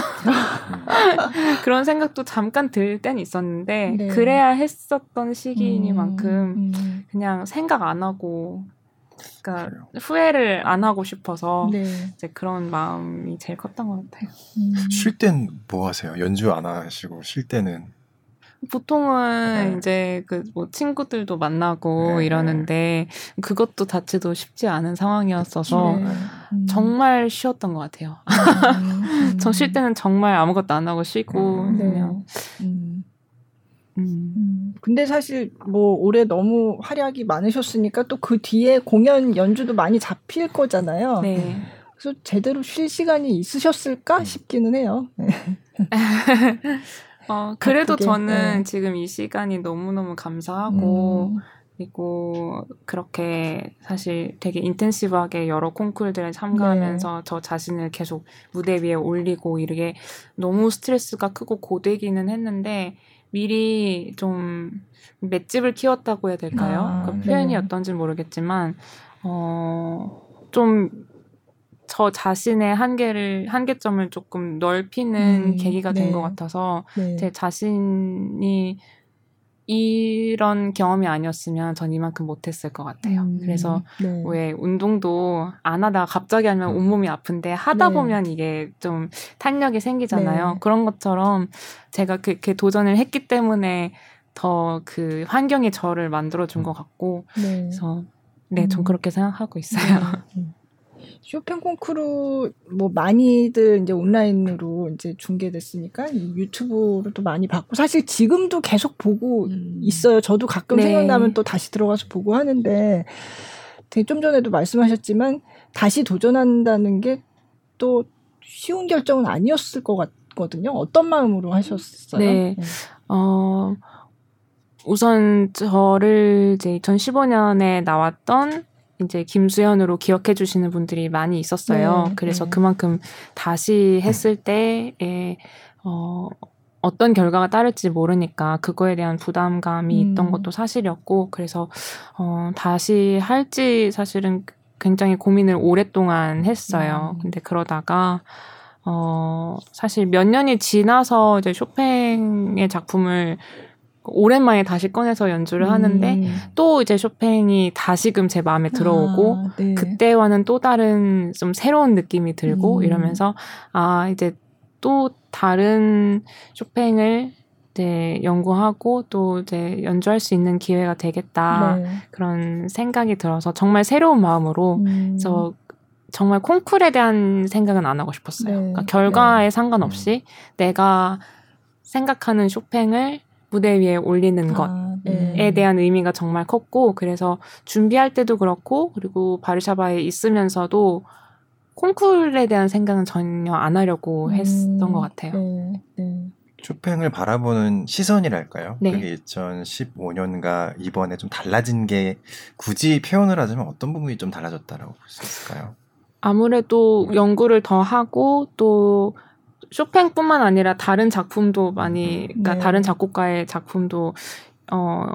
그런 생각도 잠깐 들 땐 있었는데 네. 그래야 했었던 시기이니만큼 음. 그냥 생각 안 하고 그러니까 그래요. 후회를 안 하고 싶어서 네. 이제 그런 마음이 제일 컸던 것 같아요. 음. 쉴 땐 뭐 하세요? 연주 안 하시고 쉴 때는? 보통은 네. 이제 그 뭐 친구들도 만나고 네. 이러는데 그것도 자체도 쉽지 않은 상황이었어서 네. 음. 정말 쉬었던 것 같아요. 음. 저 쉴 때는 정말 아무것도 안 하고 쉬고 음. 그냥. 네. 음. 음. 근데 사실 뭐 올해 너무 활약이 많으셨으니까 또 그 뒤에 공연 연주도 많이 잡힐 거잖아요. 네. 그래서 제대로 쉴 시간이 있으셨을까 싶기는 해요. 네. 어, 그래도 바쁘게, 저는 네. 지금 이 시간이 너무너무 감사하고 음. 그리고 그렇게 사실 되게 인텐시브하게 여러 콩쿠르들에 참가하면서 네. 저 자신을 계속 무대 위에 올리고 이렇게 너무 스트레스가 크고 고되기는 했는데 미리 좀 맷집을 키웠다고 해야 될까요? 아, 그러니까 표현이 네. 어떤지는 모르겠지만 어, 좀 저 자신의 한계를, 한계점을 조금 넓히는 음, 계기가 네. 된 것 같아서 네. 제 자신이 이런 경험이 아니었으면 전 이만큼 못했을 것 같아요. 음, 그래서 네. 왜 운동도 안 하다가 갑자기 하면 온몸이 아픈데 하다 네. 보면 이게 좀 탄력이 생기잖아요. 네. 그런 것처럼 제가 그렇게 도전을 했기 때문에 더 그 환경이 저를 만들어준 것 같고 네. 그래서 네, 전 그렇게 생각하고 있어요. 네. 쇼팽 콩쿠르 뭐 많이들 이제 온라인으로 이제 중계됐으니까 유튜브로 또 많이 봤고 사실 지금도 계속 보고 음. 있어요. 저도 가끔 네. 생각나면 또 다시 들어가서 보고 하는데 되게 좀 전에도 말씀하셨지만 다시 도전한다는 게 또 쉬운 결정은 아니었을 것 같거든요. 어떤 마음으로 하셨어요? 네. 네. 어, 우선 저를 이제 이천십오 년에 나왔던 이제 김수현으로 기억해 주시는 분들이 많이 있었어요. 네, 그래서 네. 그만큼 다시 했을 때에 어, 어떤 결과가 따를지 모르니까 그거에 대한 부담감이 음. 있던 것도 사실이었고 그래서 어, 다시 할지 사실은 굉장히 고민을 오랫동안 했어요. 음. 근데 그러다가 어, 사실 몇 년이 지나서 이제 쇼팽의 작품을 오랜만에 다시 꺼내서 연주를 음. 하는데 또 이제 쇼팽이 다시금 제 마음에 들어오고 아, 네. 그때와는 또 다른 좀 새로운 느낌이 들고 음. 이러면서 아 이제 또 다른 쇼팽을 이제 연구하고 또 이제 연주할 수 있는 기회가 되겠다 네. 그런 생각이 들어서 정말 새로운 마음으로 음. 그래서 정말 콩쿠르에 대한 생각은 안 하고 싶었어요. 네. 그러니까 결과에 네. 상관없이 내가 생각하는 쇼팽을 무대 위에 올리는 것에 아, 네. 대한 의미가 정말 컸고 그래서 준비할 때도 그렇고 그리고 바르샤바에 있으면서도 콩쿠르에 대한 생각은 전혀 안 하려고 했던 음, 것 같아요. 네, 네. 쇼팽을 바라보는 시선이랄까요? 네. 그게 이천십오 년과 이번에 좀 달라진 게 굳이 표현을 하자면 어떤 부분이 좀 달라졌다라고 볼 수 있을까요? 아무래도 연구를 더 하고 또 쇼팽뿐만 아니라 다른 작품도 많이, 그러니까 네. 다른 작곡가의 작품도 어,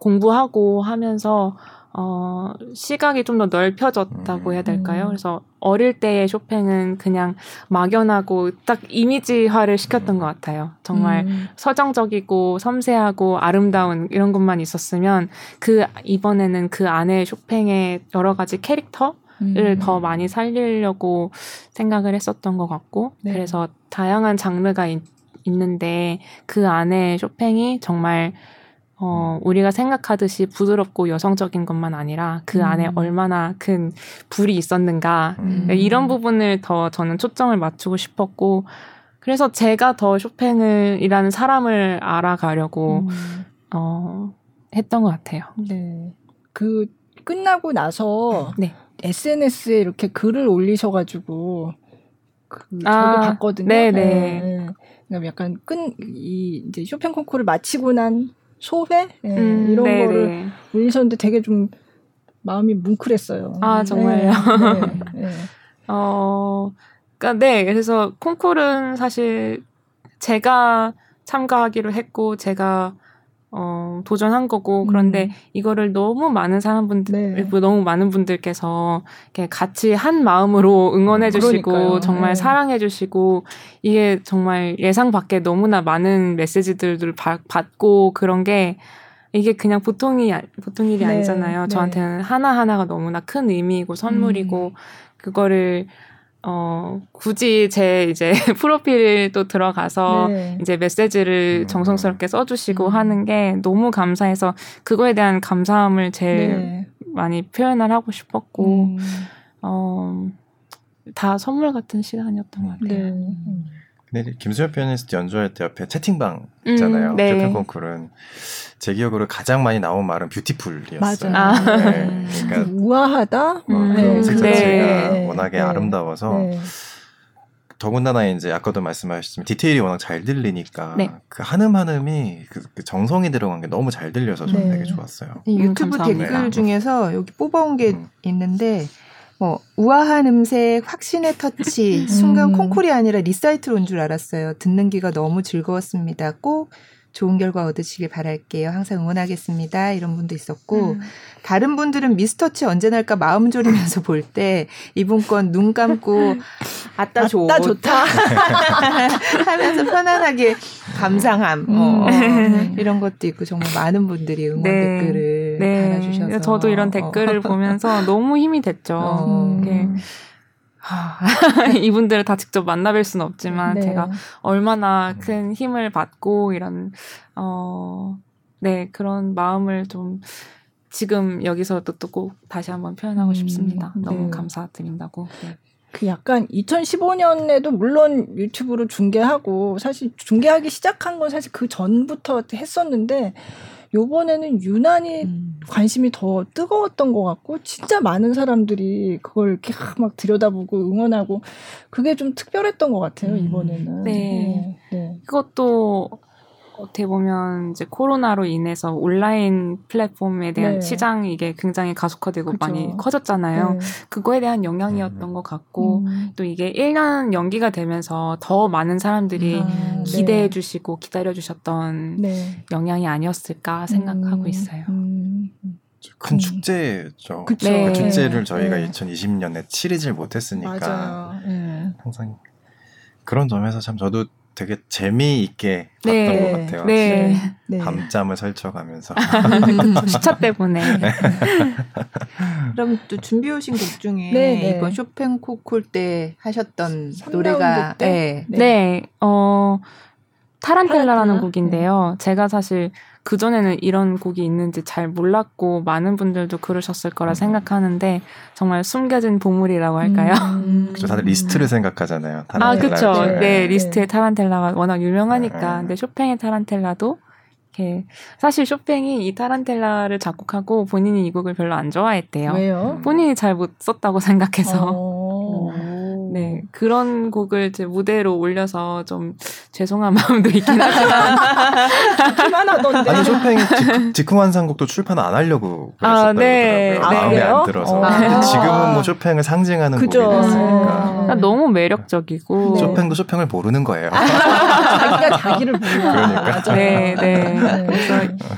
공부하고 하면서 어, 시각이 좀 더 넓혀졌다고 해야 될까요? 그래서 어릴 때의 쇼팽은 그냥 막연하고 딱 이미지화를 시켰던 것 같아요. 정말 음. 서정적이고 섬세하고 아름다운 이런 것만 있었으면 그 이번에는 그 안에 쇼팽의 여러 가지 캐릭터 를 더 음. 많이 살리려고 생각을 했었던 것 같고 네. 그래서 다양한 장르가 있, 있는데 그 안에 쇼팽이 정말 어, 우리가 생각하듯이 부드럽고 여성적인 것만 아니라 그 음. 안에 얼마나 큰 불이 있었는가 음. 이런 부분을 더 저는 초점을 맞추고 싶었고 그래서 제가 더 쇼팽이라는 사람을 알아가려고 음. 어, 했던 것 같아요. 네. 그 끝나고 나서 네. 에스엔에스에 이렇게 글을 올리셔가지고 그 저도 아, 봤거든요. 네네. 네. 그러니까 약간 끈 이 이제 쇼팽 콩쿠르를 마치고 난 소회 네. 음, 이런 네네. 거를 올리셨는데 되게 좀 마음이 뭉클했어요. 아 정말요. 네. 네. 네. 어, 그러니까 네. 그래서 콩쿠르는 사실 제가 참가하기로 했고 제가 어, 도전한 거고, 그런데 음. 이거를 너무 많은 사람분들, 네. 너무 많은 분들께서 이렇게 같이 한 마음으로 응원해주시고, 그러니까요. 정말 네. 사랑해주시고, 이게 정말 예상 밖에 너무나 많은 메시지들을 바, 받고 그런 게, 이게 그냥 보통이, 보통 일이 네. 아니잖아요. 저한테는 네. 하나하나가 너무나 큰 의미이고 선물이고, 음. 그거를 어, 굳이 제 이제 프로필을 또 들어가서 네. 이제 메시지를 정성스럽게 써주시고 음. 하는 게 너무 감사해서 그거에 대한 감사함을 제일 네. 많이 표현을 하고 싶었고, 음. 어, 다 선물 같은 시간이었던 것 같아요. 네. 근데 김수현 피아니스트 연주할 때 옆에 채팅방 있잖아요. 음, 네. 쇼팽 콩쿠르는 제 기억으로 가장 많이 나온 말은 뷰티풀이었어요. 맞아요. 아. 네. 그러니까 우아하다. 뭐 음, 그런 책 네. 자체가 워낙에 네. 아름다워서 네. 더군다나 이제 아까도 말씀하셨지만 디테일이 워낙 잘 들리니까 네. 그 한음 한음이 그, 그 정성이 들어간 게 너무 잘 들려서 저는 네. 되게 좋았어요. 이 유튜브 음, 댓글 중에서 여기 뽑아온 게 음. 있는데. 뭐 우아한 음색, 확신의 터치, 순간 콩쿠르이 아니라 리사이틀 온 줄 알았어요. 듣는 귀가 너무 즐거웠습니다. 꼭 좋은 결과 얻으시길 바랄게요. 항상 응원하겠습니다. 이런 분도 있었고 음. 다른 분들은 미스터치 언제 날까 마음 졸이면서 볼 때 이분 건 눈 감고 아따, 아따 좋다 하면서 편안하게 감상함 음. 어, 이런 것도 있고 정말 많은 분들이 응원 네. 댓글을 네. 달아주셔서 저도 이런 댓글을 어. 보면서 너무 힘이 됐죠. 어. 음. 이분들을 다 직접 만나뵐 수는 없지만 네. 제가 얼마나 큰 힘을 받고 이런 어, 네 그런 마음을 좀 지금 여기서 또 꼭 다시 한번 표현하고 음, 싶습니다. 네. 너무 감사드린다고. 네. 그 약간 이천십오 년에도 물론 유튜브로 중계하고 사실 중계하기 시작한 건 사실 그 전부터 했었는데 요번에는 유난히 음. 관심이 더 뜨거웠던 것 같고 진짜 많은 사람들이 그걸 이렇게 막 들여다보고 응원하고 그게 좀 특별했던 것 같아요. 이번에는. 음. 네. 네. 네. 그것도 어떻게 보면 이제 코로나로 인해서 온라인 플랫폼에 대한 네. 시장이 이게 굉장히 가속화되고 그렇죠. 많이 커졌잖아요. 네. 그거에 대한 영향이었던 것 같고 음. 또 이게 일 년 연기가 되면서 더 많은 사람들이 아, 기대해 네. 주시고 기다려 주셨던 네. 영향이 아니었을까 생각하고 있어요. 음. 음. 큰 축제죠. 그쵸. 네. 그 축제를 저희가 네. 이천이십 년에 치르질 못했으니까 네. 항상 그런 점에서 참 저도 되게 재미있게 봤던 네, 것 같아요. 네, 네. 밤잠을 설쳐가면서. 시차 때문에. 그럼 또 준비해 오신 곡 중에 네, 네. 이번 쇼팽 콩쿠르 때 하셨던 노래가 때? 네. 네. 네. 어, 타란텔라라는 타란텔라? 곡인데요. 네. 제가 사실 그전에는 이런 곡이 있는지 잘 몰랐고 많은 분들도 그러셨을 거라 음. 생각하는데 정말 숨겨진 보물이라고 할까요? 음. 그렇죠. 다들 리스트를 생각하잖아요. 아, 그렇죠. 네, 네. 리스트의 타란텔라가 워낙 유명하니까. 음. 근데 쇼팽의 타란텔라도 이렇게 사실 쇼팽이 이 타란텔라를 작곡하고 본인이 이 곡을 별로 안 좋아했대요. 왜요? 본인이 잘 못 썼다고 생각해서. 오. 네, 그런 곡을 제 무대로 올려서 좀 죄송한 마음도 있긴 하지만 좋기만 하던데. 아니 쇼팽 직, 직후환상곡도 출판 안 하려고 그랬었다고 아, 네. 하더라고요. 아, 마음에 안 들어서. 아, 지금은 뭐 쇼팽을 상징하는 그쵸. 곡이 됐으니까. 그러니까 너무 매력적이고. 네. 쇼팽도 쇼팽을 모르는 거예요. 자기가 자기를 모르는 거예요. 네, 네. 그래서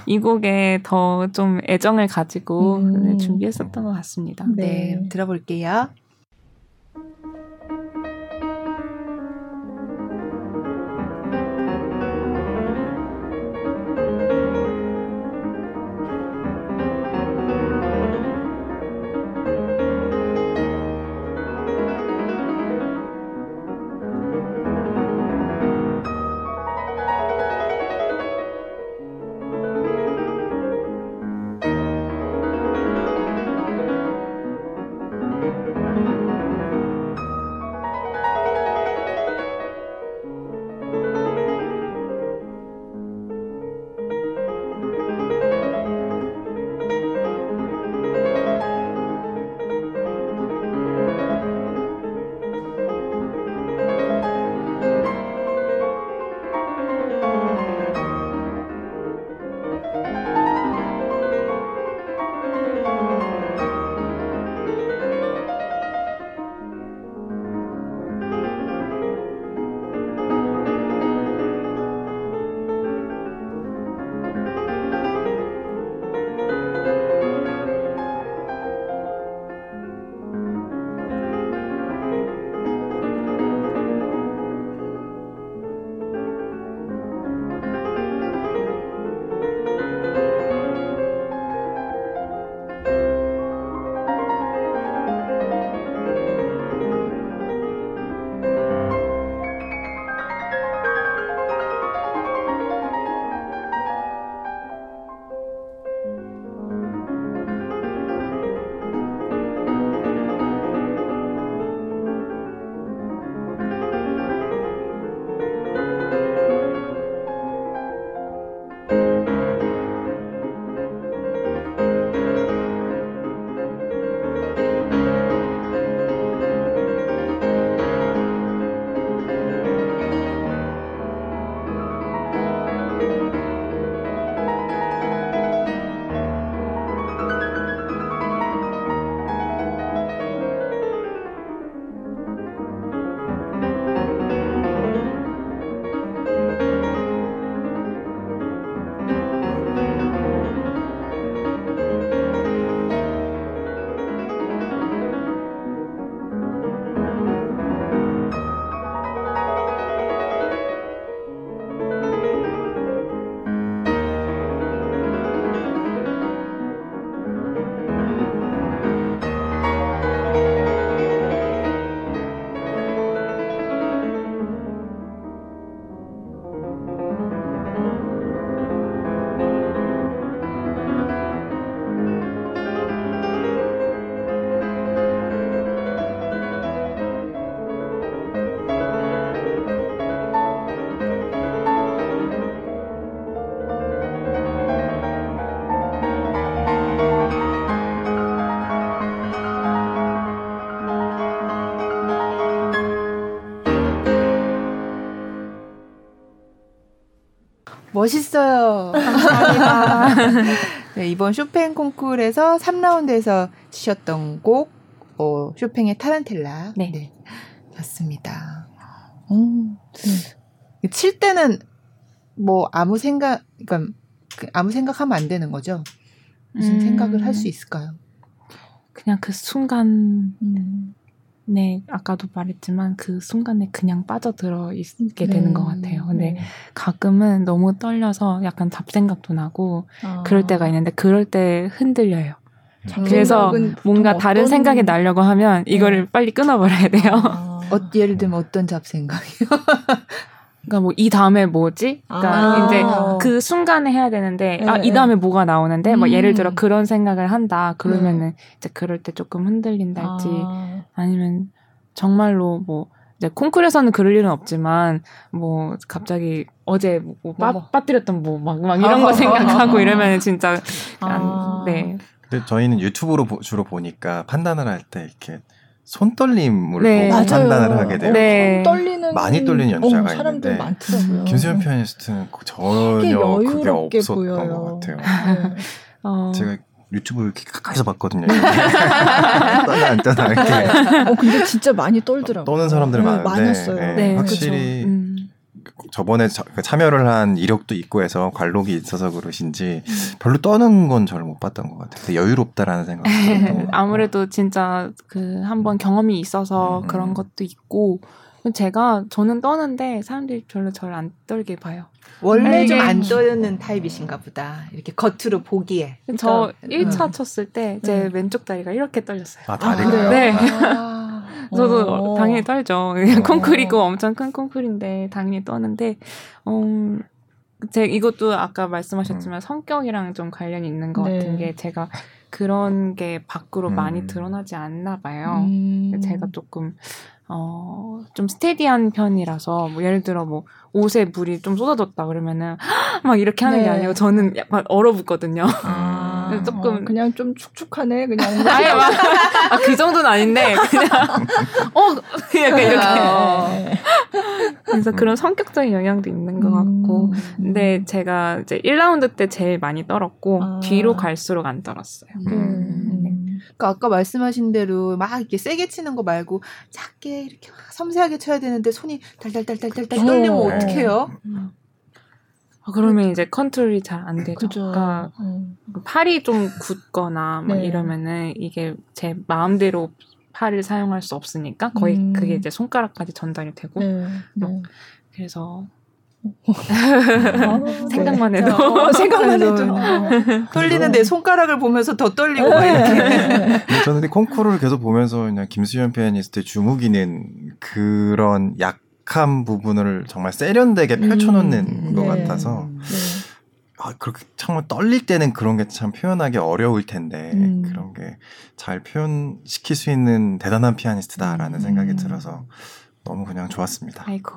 이 곡에 더 좀 애정을 가지고 음. 준비했었던 것 같습니다. 네, 네. 들어볼게요. 멋있어요. 감사합니다. 네, 이번 쇼팽 콩쿠르에서 삼 라운드에서 치셨던 곡 어, 쇼팽의 타란텔라. 네. 네, 맞습니다. 음. 칠 때는 뭐 아무 생각, 그러니까 아무 생각하면 안 되는 거죠. 무슨 음. 생각을 할 수 있을까요? 그냥 그 순간. 음. 네, 아까도 말했지만 그 순간에 그냥 빠져들어 있게 되는 음, 것 같아요. 근데 음. 가끔은 너무 떨려서 약간 잡생각도 나고 아. 그럴 때가 있는데 그럴 때 흔들려요. 그래서 뭔가 다른 어떤... 생각이 나려고 하면 이거를 네. 빨리 끊어버려야 돼요. 아. 어, 예를 들면 어떤 잡생각이요? 그러니까 뭐 이 다음에 뭐지? 그러니까 아~ 이제 그 순간에 해야 되는데 네, 아, 이 다음에 네. 뭐가 나오는데 음. 막 예를 들어 그런 생각을 한다. 그러면은 네. 이제 그럴 때 조금 흔들린다 할지 아~ 아니면 정말로 뭐 이제 콩쿠르에서는 그럴 일은 없지만 뭐 갑자기 어제 뭐 빠, 빠뜨렸던 뭐 막 막 이런 아~ 거 생각하고 아~ 이러면은 진짜 아~ 네. 근데 저희는 유튜브로 보, 주로 보니까 판단을 할 때 이렇게 손떨림을 네. 보고 맞아요. 판단을 하게 돼요. 네. 떨리는 많이 떨리는 연주자가 어, 있는데 많더라고요. 김수현 피아니스트는 전혀 그게 없었던 보여요. 것 같아요. 네. 어... 제가 유튜브 이렇게 가까이서 봤거든요. 떠나 안 떠나 이렇게. 어, 근데 진짜 많이 떨더라고요. 떠는 사람들 네, 많은데 많았어요. 네, 네, 확실히 음. 저번에 자, 참여를 한 이력도 있고 해서 관록이 있어서 그러신지 별로 떠는 건 잘 못 봤던 것 같아요. 여유롭다라는 생각. 아무래도 진짜 그 한번 경험이 있어서 음. 그런 것도 있고. 제가 저는 떠는데 사람들이 별로 저를 안 떨게 봐요. 원래 좀 안 떠는 타입이신가 보다. 이렇게 겉으로 보기에. 저 일 차 음. 쳤을 때 제 음. 왼쪽 다리가 이렇게 떨렸어요. 아, 다리가요? 네. 아. 저도 오. 당연히 떨죠. 콩쿠르이고 엄청 큰 콩쿠르인데 당연히 떠는데 음, 제 이것도 아까 말씀하셨지만 음. 성격이랑 좀 관련이 있는 것 네. 같은 게 제가 그런 게 밖으로 음. 많이 드러나지 않나 봐요. 음. 제가 조금 어, 좀 스테디한 편이라서, 뭐, 예를 들어, 뭐, 옷에 물이 좀 쏟아졌다 그러면은, 막 이렇게 하는 네. 게 아니고, 저는 약간 얼어붙거든요. 아, 그래서 조금. 어, 그냥 좀 축축하네, 그냥. 아예 막. 아, 그 정도는 아닌데, 그냥. 어! 약간 이렇게. 아, 네. 그래서 그런 성격적인 영향도 있는 것 같고. 음. 근데 제가 이제 일 라운드 때 제일 많이 떨었고, 아. 뒤로 갈수록 안 떨었어요. 음. 음. 그러니까 아까 말씀하신 대로 막 이렇게 세게 치는 거 말고 작게 이렇게 막 섬세하게 쳐야 되는데 손이 달달달달달달 떨리면 어. 어떡해요? 음. 아, 그러면 이제 컨트롤이 잘 안 되죠. 그죠. 그러니까 음. 팔이 좀 굳거나 막 네. 이러면은 이게 제 마음대로 팔을 사용할 수 없으니까 거의 음. 그게 이제 손가락까지 전달이 되고 네. 네. 그래서 생각만 해도 어, 생각만 해도 떨리는 내 손가락을 보면서 더 떨리고 막 이렇게. 저는 근데 콩쿠르를 계속 보면서 그냥 김수현 피아니스트의 주무기는 그런 약한 부분을 정말 세련되게 펼쳐놓는 음, 것 네. 같아서 네. 아, 그렇게 정말 떨릴 때는 그런 게 참 표현하기 어려울 텐데 음. 그런 게 잘 표현시킬 수 있는 대단한 피아니스트다라는 음. 생각이 들어서 너무 그냥 좋았습니다. 아이고.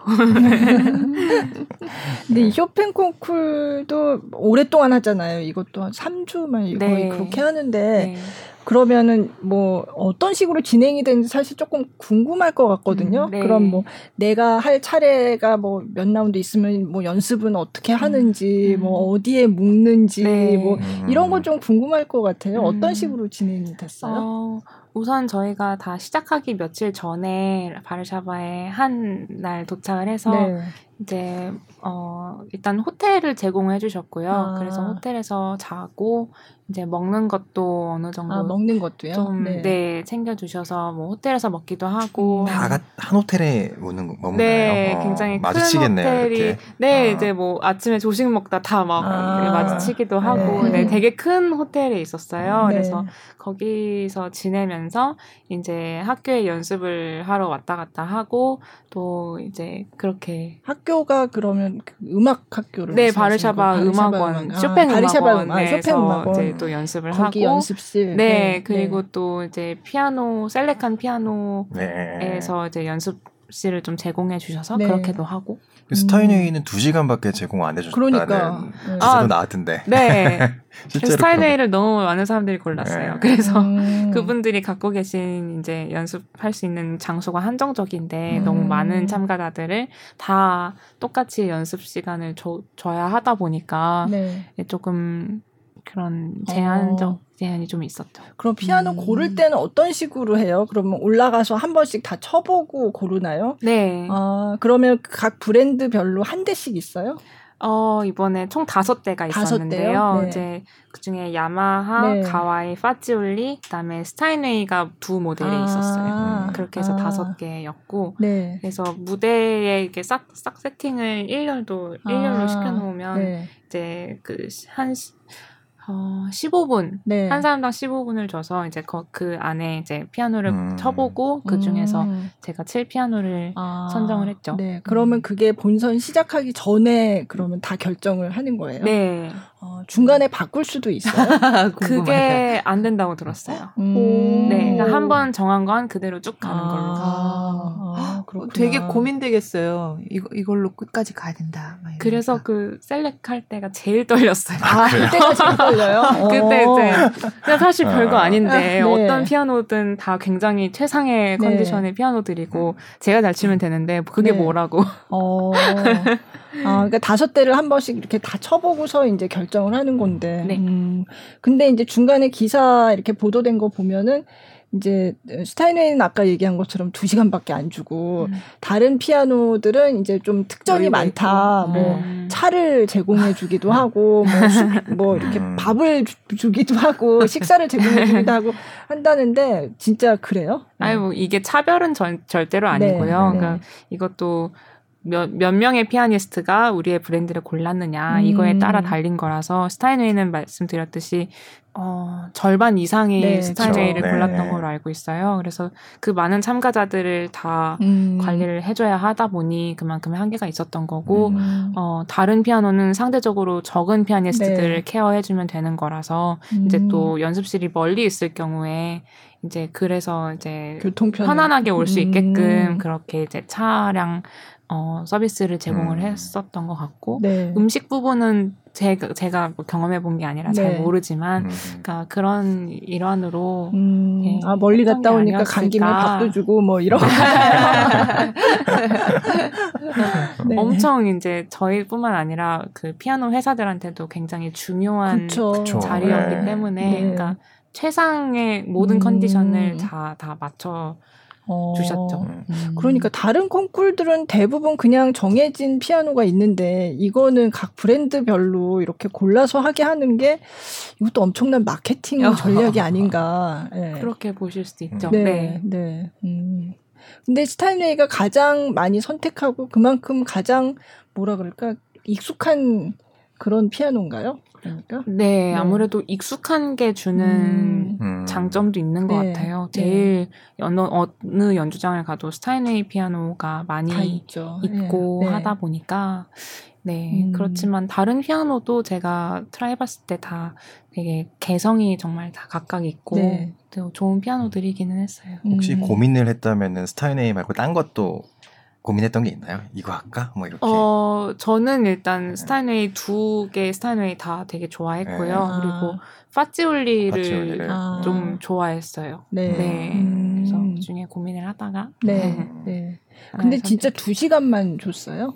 근데 이 쇼팽 콩쿠르도 오랫동안 하잖아요. 이것도 한 삼 주만 네. 거의 그렇게 하는데 네. 그러면은 뭐 어떤 식으로 진행이 되는지 사실 조금 궁금할 것 같거든요. 음, 네. 그럼 뭐 내가 할 차례가 뭐 몇 라운드 있으면 뭐 연습은 어떻게 하는지 음. 뭐 어디에 묶는지 네. 뭐 이런 건 좀 궁금할 것 같아요. 음. 어떤 식으로 진행이 됐어요? 어, 우선 저희가 다 시작하기 며칠 전에 바르샤바에 한 날 도착을 해서 네. 이제 어, 일단 호텔을 제공해 주셨고요. 아. 그래서 호텔에서 자고 이제 먹는 것도 어느 정도 아, 먹는 것도요? 좀 네. 네, 챙겨 주셔서 뭐 호텔에서 먹기도 하고 다 한 호텔에 오는 거 먹나요? 네, 어, 굉장히 마주치겠네요, 큰 호텔이 이렇게. 네, 아. 이제 뭐 아침에 조식 먹다 다 막 아. 마주치기도 하고 네. 네, 되게 큰 호텔에 있었어요. 네. 그래서 거기서 지내면서 이제 학교에 연습을 하러 왔다 갔다 하고 또 이제 그렇게 학교가 그러면 음악 학교를 네, 바르샤바 음악원, 쇼팽 음악원에서 이제 또 연습을 거기 하고 연습실. 네, 네. 그리고 네. 또 이제 피아노 셀렉한 피아노에서 네. 이제 연습실을 좀 제공해 주셔서 네. 그렇게도 하고 스타인웨이는 음. 두 시간밖에 제공 안 해줬다는 그러니까. 기사도 아, 나왔던데 네. 스타인웨이를 너무 많은 사람들이 골랐어요. 네. 그래서 음. 그분들이 갖고 계신 이제 연습할 수 있는 장소가 한정적인데 음. 너무 많은 참가자들을 다 똑같이 연습 시간을 줘, 줘야 하다 보니까 네. 조금 그런 제한적 어. 제한이 좀 있었죠. 그럼 피아노 음. 고를 때는 어떤 식으로 해요? 그러면 올라가서 한 번씩 다 쳐보고 고르나요? 네. 아, 그러면 각 브랜드별로 한 대씩 있어요? 어, 이번에 총 다섯 대가 있었는데요. 네. 이제 그중에 야마하, 네. 가와이, 파지올리, 그다음에 스타인웨이가 두 모델이 아, 있었어요. 음, 그렇게 해서 다섯 아. 개였고, 네. 그래서 무대에 이렇게 싹, 싹 세팅을 일렬도 일렬로 아, 시켜놓으면 네. 이제 그 한 어, 십오 분. 네. 한 사람당 십오 분을 줘서 이제 그, 그 안에 이제 피아노를 음. 쳐보고 그 중에서 음. 제가 칠 피아노를 아. 선정을 했죠. 네. 그러면 그게 본선 시작하기 전에 그러면 다 결정을 하는 거예요? 네. 어, 중간에 바꿀 수도 있어요? 그게 안 된다고 들었어요. 음. 네. 그러니까 한 번 정한 건 그대로 쭉 가는 아. 걸로. 아. 아, 되게 고민되겠어요. 이, 이걸로 끝까지 가야 된다. 그래서 그 셀렉할 때가 제일 떨렸어요. 아, 그때가 제일 떨렸어요. 그때 이제 사실 별거 아닌데 네. 어떤 피아노든 다 굉장히 최상의 컨디션의 네. 피아노들이고 제가 잘 치면 되는데 그게 네. 뭐라고. 어. 아, 그러니까 다섯 대를 한 번씩 이렇게 다 쳐보고서 이제 결정을 하는 건데. 네. 음, 근데 이제 중간에 기사 이렇게 보도된 거 보면은 이제 스타인웨이는 아까 얘기한 것처럼 두 시간밖에 안 주고 음. 다른 피아노들은 이제 좀 특전이 많다. 있고. 뭐 음. 차를 제공해주기도 하고 뭐, 수, 뭐 이렇게 음. 밥을 주, 주기도 하고 식사를 제공해주기도 하고 한다는데 진짜 그래요? 아니 뭐 이게 차별은 절, 절대로 아니고요. 네, 그러니까 네. 이것도. 몇, 몇 명의 피아니스트가 우리의 브랜드를 골랐느냐 이거에 음. 따라 달린 거라서 스타인웨이는 말씀드렸듯이 어, 절반 이상이 네, 스타인웨이를 그렇죠. 골랐던 네. 걸로 알고 있어요. 그래서 그 많은 참가자들을 다 음. 관리를 해줘야 하다 보니 그만큼의 한계가 있었던 거고 음. 어, 다른 피아노는 상대적으로 적은 피아니스트들을 네. 케어해주면 되는 거라서 음. 이제 또 연습실이 멀리 있을 경우에 이제 그래서 이제 편안하게 올 수 있게끔 음. 그렇게 이제 차량 어, 서비스를 제공을 음. 했었던 것 같고 네. 음식 부분은 제가, 제가 뭐 경험해 본 게 아니라 네. 잘 모르지만 음. 그러니까 그런 일환으로 음. 예, 아, 멀리 갔다 오니까 간 김에 밥도 주고 뭐 이런 네. 엄청 이제 저희뿐만 아니라 그 피아노 회사들한테도 굉장히 중요한 그쵸. 자리였기 네. 때문에 네. 그러니까 최상의 모든 음. 컨디션을 다, 다 맞춰 주셨죠. 음. 그러니까 다른 콩쿨들은 대부분 그냥 정해진 피아노가 있는데 이거는 각 브랜드별로 이렇게 골라서 하게 하는 게 이것도 엄청난 마케팅 전략이 아닌가. 네. 그렇게 보실 수도 있죠. 네. 네. 네. 음. 근데 스타인웨이가 가장 많이 선택하고 그만큼 가장 뭐라 그럴까 익숙한 그런 피아노인가요? 그러니까? 네, 네, 아무래도 익숙한 게 주는 음. 장점도 있는 것 네. 같아요. 제일 네. 어느, 어느 연주장을 가도 스타인웨이 피아노가 많이 있고 네. 하다 보니까 네 음. 그렇지만 다른 피아노도 제가 트라이봤을 때 다 되게 개성이 정말 다 각각 있고 네. 또 좋은 피아노들이기는 했어요. 혹시 음. 고민을 했다면은 스타인웨이 말고 딴 것도 고민했던 게 있나요? 이거 할까? 뭐 이렇게. 어, 저는 일단 네. 스타인웨이 두 개 스타인웨이 다 되게 좋아했고요. 네. 그리고 파지올리를, 파지올리를 좀 아. 좋아했어요. 네. 네. 음. 그래서 그 중에 고민을 하다가. 네. 음. 네. 근데 진짜 두 시간만 줬어요?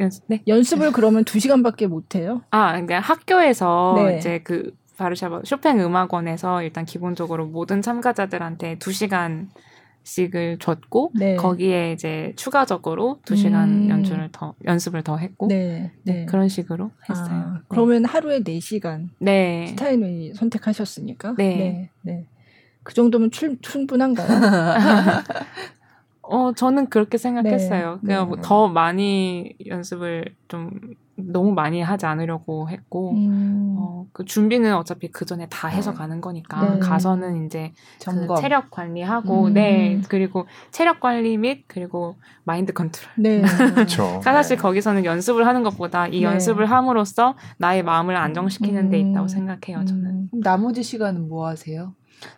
연습, 네. 연습을 그러면 두 시간밖에 못 해요? 아, 그러니까 학교에서 네. 이제 그 바르샤바 쇼팽 음악원에서 일단 기본적으로 모든 참가자들한테 두 시간 식을 줬고 네. 거기에 이제 추가적으로 두 시간 음. 연주를 더 연습을 더 했고 네. 네. 그런 식으로 했어요. 아, 네. 그러면 하루에 네 시간 네. 스타인웨이 선택하셨으니까 네. 네. 네. 그 정도면 출, 충분한가요? 어 저는 그렇게 생각했어요. 네. 그냥 네. 뭐 더 많이 연습을 좀 너무 많이 하지 않으려고 했고 음. 어, 그 준비는 어차피 그 전에 다 해서 가는 거니까 네. 가서는 이제 그 체력 관리하고 음. 네 그리고 체력 관리 및 그리고 마인드 컨트롤. 네. 그렇죠. 사실 네. 거기서는 연습을 하는 것보다 이 네. 연습을 함으로써 나의 마음을 안정시키는 음. 데 있다고 생각해요. 저는. 그럼 나머지 시간은 뭐 하세요?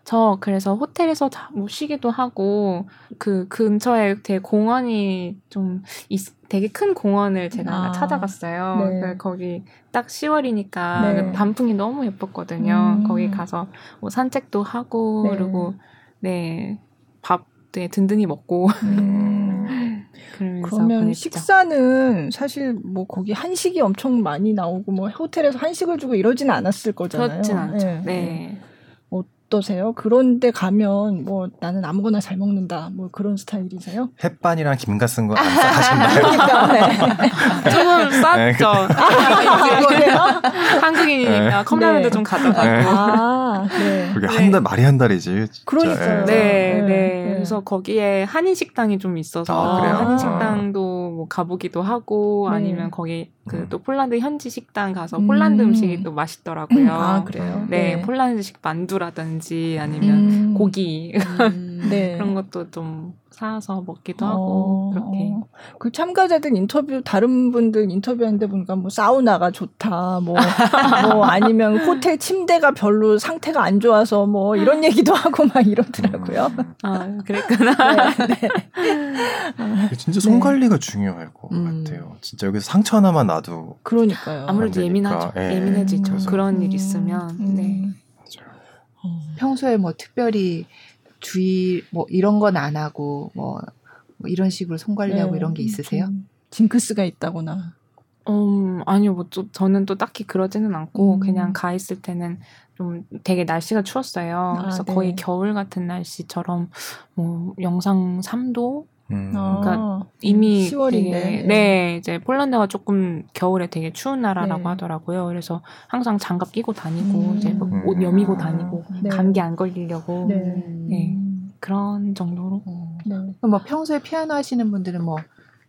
저 그래서 호텔에서 다 뭐 쉬기도 하고 그 근처에 되게 공원이 좀 있, 되게 큰 공원을 제가 아, 찾아갔어요. 네. 거기 딱 시월이니까 네. 단풍이 너무 예뻤거든요. 음. 거기 가서 뭐 산책도 하고 네. 그리고 네 밥 되게 든든히 먹고. 음. 그러면 보냈죠. 식사는 사실 뭐 거기 한식이 엄청 많이 나오고 뭐 호텔에서 한식을 주고 이러진 않았을 거잖아요. 그렇진 않죠. 네. 네. 어떠세요? 그런데 가면 뭐 나는 아무거나 잘 먹는다 뭐 그런 스타일이세요? 햇반이랑 김가 쓴 거 안 사가셨나요? 그러니까 조금 쌌죠. 한국인이니까 컵라면도 좀 가져가고 그게 한 달 말이 한 달이지. 그러니까요. 네, 그래서 거기에 한인 식당이 좀 있어서 한인 식당도 뭐 가보기도 하고 아니면 거기 그 또 폴란드 현지 식당 가서 폴란드 음식이 또 맛있더라고요. 아 그래요? 네, 폴란드식 만두라든지. 아니면 음. 고기 음, 네. 그런 것도 좀 사서 먹기도 어, 하고 그렇게 그 참가자들 인터뷰 다른 분들 인터뷰하는데 보니까 뭐 사우나가 좋다 뭐, 뭐 아니면 호텔 침대가 별로 상태가 안 좋아서 뭐 이런 얘기도 하고 막 이러더라고요. 아 그랬구나. 네, 네. 진짜 손 관리가 네. 중요할 것 음. 같아요. 진짜 여기서 상처 하나만 놔도 그러니까요. 아무래도 예민하죠. 예. 예민해지죠. 그래서. 그런 일 있으면 음. 네. 평소에 뭐 특별히 주의 뭐 이런 건 안 하고 뭐, 뭐 이런 식으로 손 관리하고 네. 이런 게 있으세요? 징크스가 있다거나 음, 아니요, 뭐 또, 저는 또 딱히 그러지는 않고 음. 그냥 가 있을 때는 좀 되게 날씨가 추웠어요. 아, 그래서 네. 거의 겨울 같은 날씨처럼 뭐 영상 삼 도. 음. 그러니까 아, 이미 시월인데 되게, 네 이제 폴란드가 조금 겨울에 되게 추운 나라라고 네. 하더라고요. 그래서 항상 장갑 끼고 다니고 음. 이제 옷 여미고 다니고 네. 감기 안 걸리려고 네, 네. 그런 정도로. 네. 뭐 평소에 피아노 하시는 분들은 뭐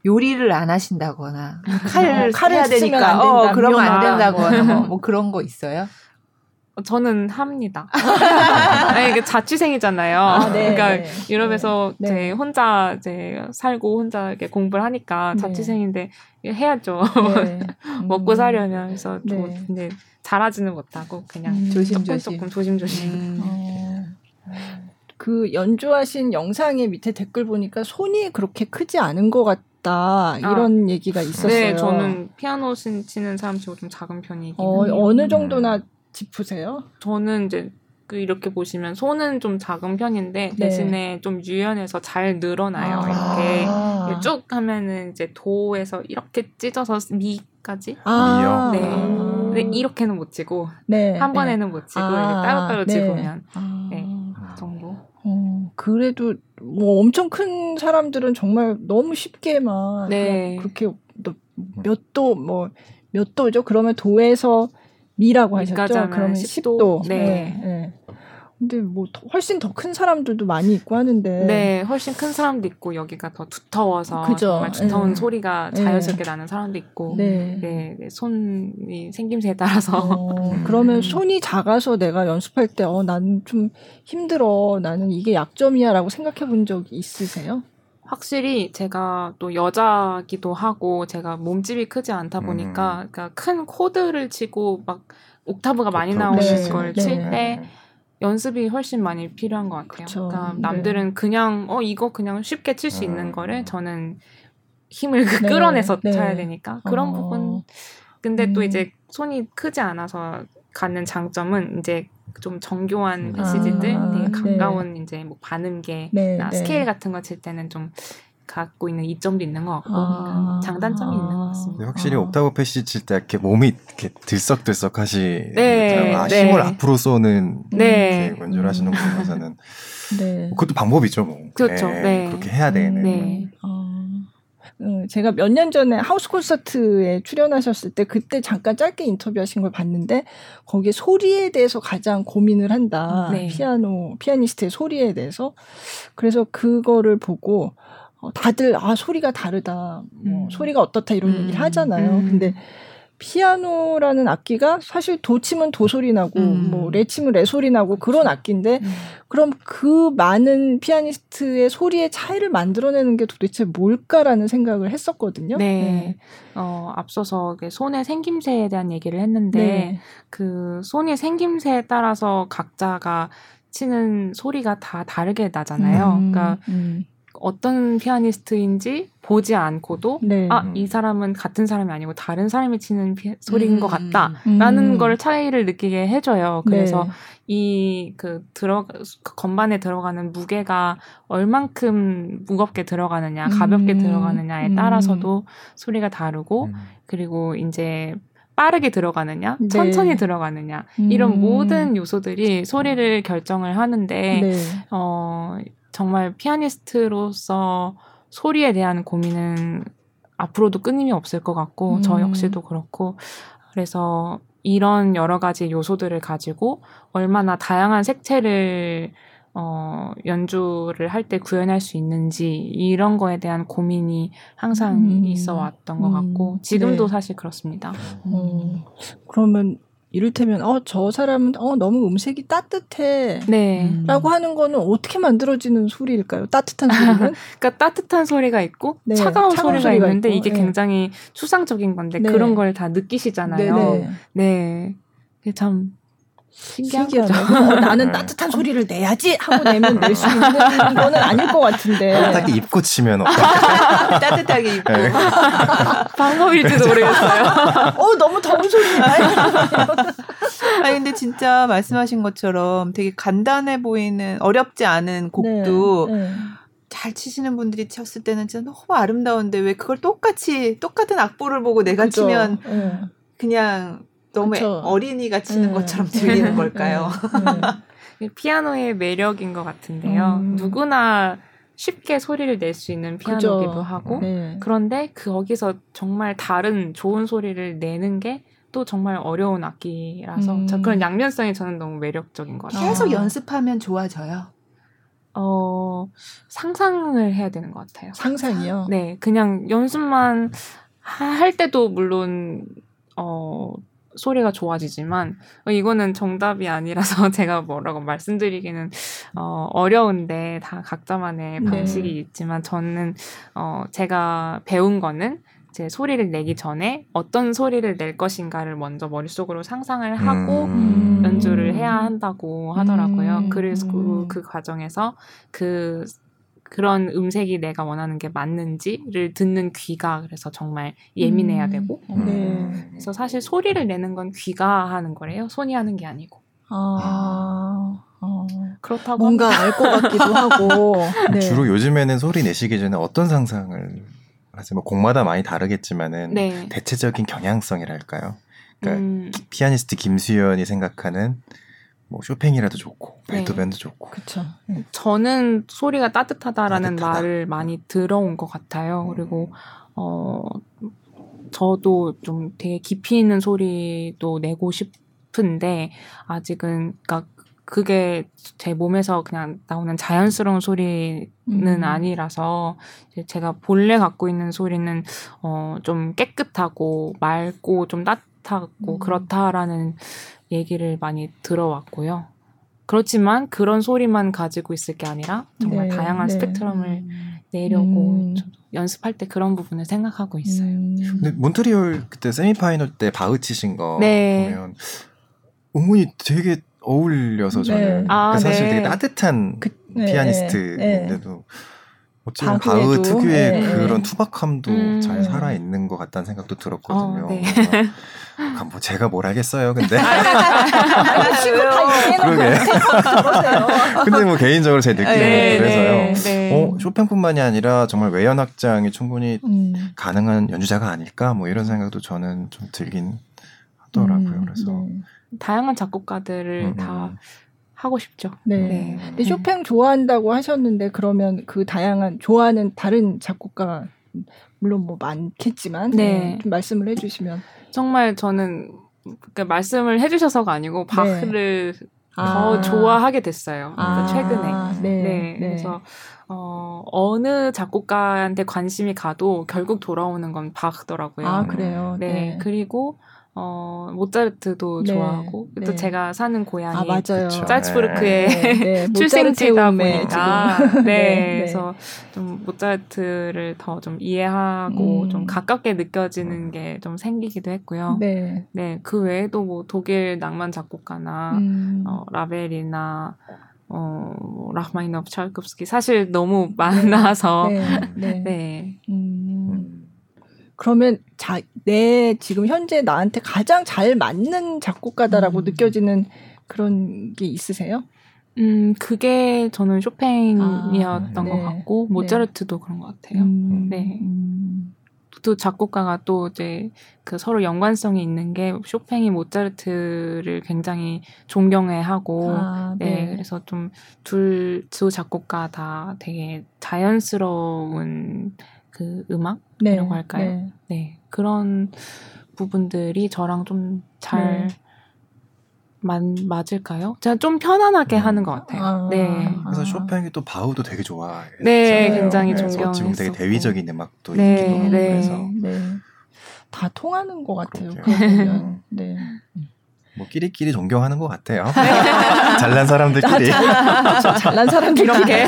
요리를 안 하신다거나 칼을 칼을 쓰니까 어, 그러면 안 된다거나 뭐, 뭐 그런 거 있어요? 저는 합니다. 아니, 이게 자취생이잖아요. 아, 네. 그러니까 유럽에서 네. 네. 이제 혼자 이제 살고 혼자 이렇게 공부를 하니까 자취생인데 네. 해야죠. 네. 먹고 살려면. 그래서 네. 뭐, 근데 잘하지는 못하고 그냥 음, 조심조심. 조금 조심조심. 음. 어. 그 연주하신 영상의 밑에 댓글 보니까 손이 그렇게 크지 않은 것 같. 다 이런 아, 얘기가 있었어요. 네, 저는 피아노 치는 사람 치고 좀 작은 편이긴 어, 해요. 어느 정도나 짚으세요? 저는 이제 그 이렇게 보시면 손은 좀 작은 편인데 네. 대신에 좀 유연해서 잘 늘어나요. 아. 이렇게 쭉 하면은 이제 도에서 이렇게 찢어서 미까지. 아. 네. 아. 근데 이렇게는 못 치고 네. 한 번에는 네. 못 치고 아. 따로따로 네. 치고면 아. 네. 정도. 어, 그래도 뭐 엄청 큰 사람들은 정말 너무 쉽게만 네. 그렇게 몇 도 뭐 몇 도죠? 그러면 도에서 미라고 하셨죠? 그러면 십 도. 네. 네. 네. 근데 뭐 더, 훨씬 더 큰 사람들도 많이 있고 하는데. 네, 훨씬 큰 사람도 있고 여기가 더 두터워서 그죠? 정말 두터운 네. 소리가 자연스럽게 네. 나는 사람도 있고. 네. 네, 네. 손이 생김새에 따라서. 어, 그러면 손이 작아서 내가 연습할 때 어, 나는 좀 힘들어. 나는 이게 약점이야라고 생각해 본 적이 있으세요? 확실히 제가 또 여자기도 하고 제가 몸집이 크지 않다 보니까 음. 그러니까 큰 코드를 치고 막 옥타브가 많이 나오는 네. 걸 칠 때 네. 연습이 훨씬 많이 필요한 것 같아요. 그쵸, 그러니까 남들은 네. 그냥 어 이거 그냥 쉽게 칠 수 있는 거를 저는 힘을 네, 끌어내서 네. 쳐야 되니까 그런 어. 부분. 근데 음. 또 이제 손이 크지 않아서 갖는 장점은 이제 좀 정교한 패시지들, 아, 되게 가까운 네. 이제 뭐 반음계나 네, 네. 스케일 같은 거 칠 때는 좀 갖고 있는 이점도 있는 것 같고 아~ 그러니까 장단점이 아~ 있는 것 같습니다. 확실히 아~ 옥타브 패시 칠 때 이렇게 몸이 이렇게 들썩들썩 하시, 네, 아, 네. 힘을 앞으로 쏘는 네. 이렇게 연주를 하시는 분에서는 네. 그것도 방법이죠, 뭐. 그렇죠. 네, 네. 그렇게 해야 되는. 네. 어, 제가 몇 년 전에 하우스 콘서트에 출연하셨을 때 그때 잠깐 짧게 인터뷰하신 걸 봤는데 거기에 소리에 대해서 가장 고민을 한다. 네. 피아노 피아니스트의 소리에 대해서. 그래서 그거를 보고. 다들 아 소리가 다르다, 뭐, 음. 소리가 어떻다 이런 음. 얘기를 하잖아요. 음. 근데 피아노라는 악기가 사실 도 치면 도 소리 나고 음. 뭐 레 치면 레 소리 나고 그런 악기인데 음. 그럼 그 많은 피아니스트의 소리의 차이를 만들어내는 게 도대체 뭘까라는 생각을 했었거든요. 네, 네. 어, 앞서서 손의 생김새에 대한 얘기를 했는데 네. 그 손의 생김새에 따라서 각자가 치는 소리가 다 다르게 나잖아요. 음. 그러니까. 음. 어떤 피아니스트인지 보지 않고도 네. 아, 이 사람은 같은 사람이 아니고 다른 사람이 치는 피, 소리인 음, 것 같다라는 음. 걸 차이를 느끼게 해줘요. 그래서 네. 이 그 들어 그 건반에 들어가는 무게가 얼만큼 무겁게 들어가느냐, 가볍게 음. 들어가느냐에 따라서도 음. 소리가 다르고 음. 그리고 이제 빠르게 들어가느냐, 네. 천천히 들어가느냐 음. 이런 모든 요소들이 소리를 결정을 하는데 네. 어. 정말 피아니스트로서 소리에 대한 고민은 앞으로도 끊임이 없을 것 같고 음. 저 역시도 그렇고 그래서 이런 여러 가지 요소들을 가지고 얼마나 다양한 색채를 어, 연주를 할 때 구현할 수 있는지 이런 거에 대한 고민이 항상 음. 있어 왔던 것 같고 지금도 네. 사실 그렇습니다. 음. 음. 그러면 이를테면 어, 저 사람은 어, 너무 음색이 따뜻해 네. 라고 하는 거는 어떻게 만들어지는 소리일까요? 따뜻한 소리는? 그러니까 따뜻한 소리가 있고 네. 차가운, 차가운 소리가, 소리가 있는데 있고. 이게 네. 굉장히 추상적인 건데 네. 그런 걸 다 느끼시잖아요. 네네. 네, 그게 참 신기하죠. 어, 나는 따뜻한 소리를 내야지 하고 내면 낼 수 있는 거는 아닐 것 같은데. 따뜻하게 입고 치면 어떡해. 따뜻하게 입고. 네. 방법일지도 모르겠어요. 어, 너무 더운 소리야. 아니 근데 진짜 말씀하신 것처럼 되게 간단해 보이는 어렵지 않은 곡도 네, 네. 잘 치시는 분들이 쳤을 때는 진짜 너무 아름다운데 왜 그걸 똑같이 똑같은 악보를 보고 내가 그쵸. 치면 네. 그냥 너무 그쵸. 어린이가 치는 네. 것처럼 들리는 걸까요? 네. 네. 피아노의 매력인 것 같은데요. 음. 누구나 쉽게 소리를 낼 수 있는 피아노기도 그쵸. 하고 네. 그런데 그 거기서 정말 다른 좋은 소리를 내는 게 또 정말 어려운 악기라서 음. 그런 양면성이 저는 너무 매력적인 것 같아요. 계속 연습하면 좋아져요? 어, 상상을 해야 되는 것 같아요. 상상이요? 네, 그냥 연습만 할 때도 물론 어, 소리가 좋아지지만 이거는 정답이 아니라서 제가 뭐라고 말씀드리기는 어, 어려운데 다 각자만의 방식이 네. 있지만 저는 어, 제가 배운 거는 제 소리를 내기 전에 어떤 소리를 낼 것인가를 먼저 머릿속으로 상상을 하고 음. 연주를 해야 한다고 하더라고요. 음. 그래서 그, 그 과정에서 그 그런 음색이 내가 원하는 게 맞는지를 듣는 귀가 그래서 정말 예민해야 되고 음. 네. 그래서 사실 소리를 내는 건 귀가 하는 거래요. 손이 하는 게 아니고. 아. 어, 그렇다고 뭔가 알 것 같기도 하고. 네. 주로 요즘에는 소리 내시기 전에 어떤 상상을 사실 뭐 곡마다 많이 다르겠지만은 네. 대체적인 경향성이랄까요. 그러니까 음. 피아니스트 김수연이 생각하는 뭐 쇼팽이라도 좋고 베토벤도 네. 좋고. 그렇죠. 네. 저는 소리가 따뜻하다라는 따뜻하다. 말을 많이 들어온 것 같아요. 음. 그리고 어 저도 좀 되게 깊이 있는 소리도 내고 싶은데 아직은 그러니까. 그게 제 몸에서 그냥 나오는 자연스러운 소리는 음. 아니라서 제가 본래 갖고 있는 소리는 어, 좀 깨끗하고 맑고 좀 따뜻하고 음. 그렇다라는 얘기를 많이 들어왔고요. 그렇지만 그런 소리만 가지고 있을 게 아니라 정말 네, 다양한 네. 스펙트럼을 내려고 음. 연습할 때 그런 부분을 생각하고 있어요. 음. 근데 몬트리올 그때 세미파이널 때 바흐 치신 거 네. 보면 음원이 되게 어울려서 네. 저는 아, 사실 네. 되게 따뜻한 그, 네, 피아니스트인데도 네. 어쩌면 바흐 특유의 네. 그런 투박함도 음. 잘 살아있는 것 같다는 생각도 들었거든요. 어, 네. 뭐 제가 뭘 알겠어요, 근데. 그러게. 근데 뭐 개인적으로 제 느낌은 네, 그래서요. 네, 네. 어, 쇼팽뿐만이 아니라 정말 외연 확장이 충분히 음. 가능한 연주자가 아닐까 뭐 이런 생각도 저는 좀 들긴 하더라고요. 음, 그래서. 네. 다양한 작곡가들을 음. 다 하고 싶죠. 네. 네. 근데 쇼팽 좋아한다고 하셨는데 그러면 그 다양한 좋아하는 다른 작곡가 물론 뭐 많겠지만 네. 좀 말씀을 해주시면 정말 저는 그러니까 말씀을 해주셔서가 아니고 바흐를 네. 더 아. 좋아하게 됐어요. 그러니까 아. 최근에. 네. 네. 네. 그래서 어, 어느 작곡가한테 관심이 가도 결국 돌아오는 건 바흐더라고요. 아 그래요. 네. 네. 그리고 어 모차르트도 네, 좋아하고 또 네. 제가 사는 고향이 아, 잘츠부르크의 네, 네, 출생지다 보니까 네, 네 그래서 좀 모차르트를 더 좀 이해하고 음. 좀 가깝게 느껴지는 게 좀 생기기도 했고요. 네, 네 그 외에도 뭐 독일 낭만 작곡가나 음. 어, 라벨이나 어 라흐마니노프, 차이콥스키 사실 너무 많아서 네. 네. 네. 네. 음. 그러면 자, 내 지금 현재 나한테 가장 잘 맞는 작곡가다라고 음. 느껴지는 그런 게 있으세요? 음, 그게 저는 쇼팽이었던 아, 네. 것 같고 모차르트도 네. 그런 것 같아요. 음. 네. 음. 또 작곡가가 또 이제 그 서로 연관성이 있는 게 쇼팽이 모차르트를 굉장히 존경해하고 아, 네. 네. 그래서 좀 둘 두 작곡가 다 되게 자연스러운 그 음악 네, 이라고 할까요? 네. 네 그런 부분들이 저랑 좀 잘 네. 맞을까요? 제가 좀 편안하게 음. 하는 것 같아요. 아, 네. 그래서 쇼팽이 또 바흐도 되게 좋아해요. 네, 굉장히 존경했어요. 지금 되게 대위적인 음악도 네, 있기도 하고 네, 그래서 네. 다 통하는 것 같아요. 그러면 네. 뭐 끼리끼리 존경하는 것 같아요. 잘난 사람들끼리. 아, 자, 잘난 사람들 이렇게.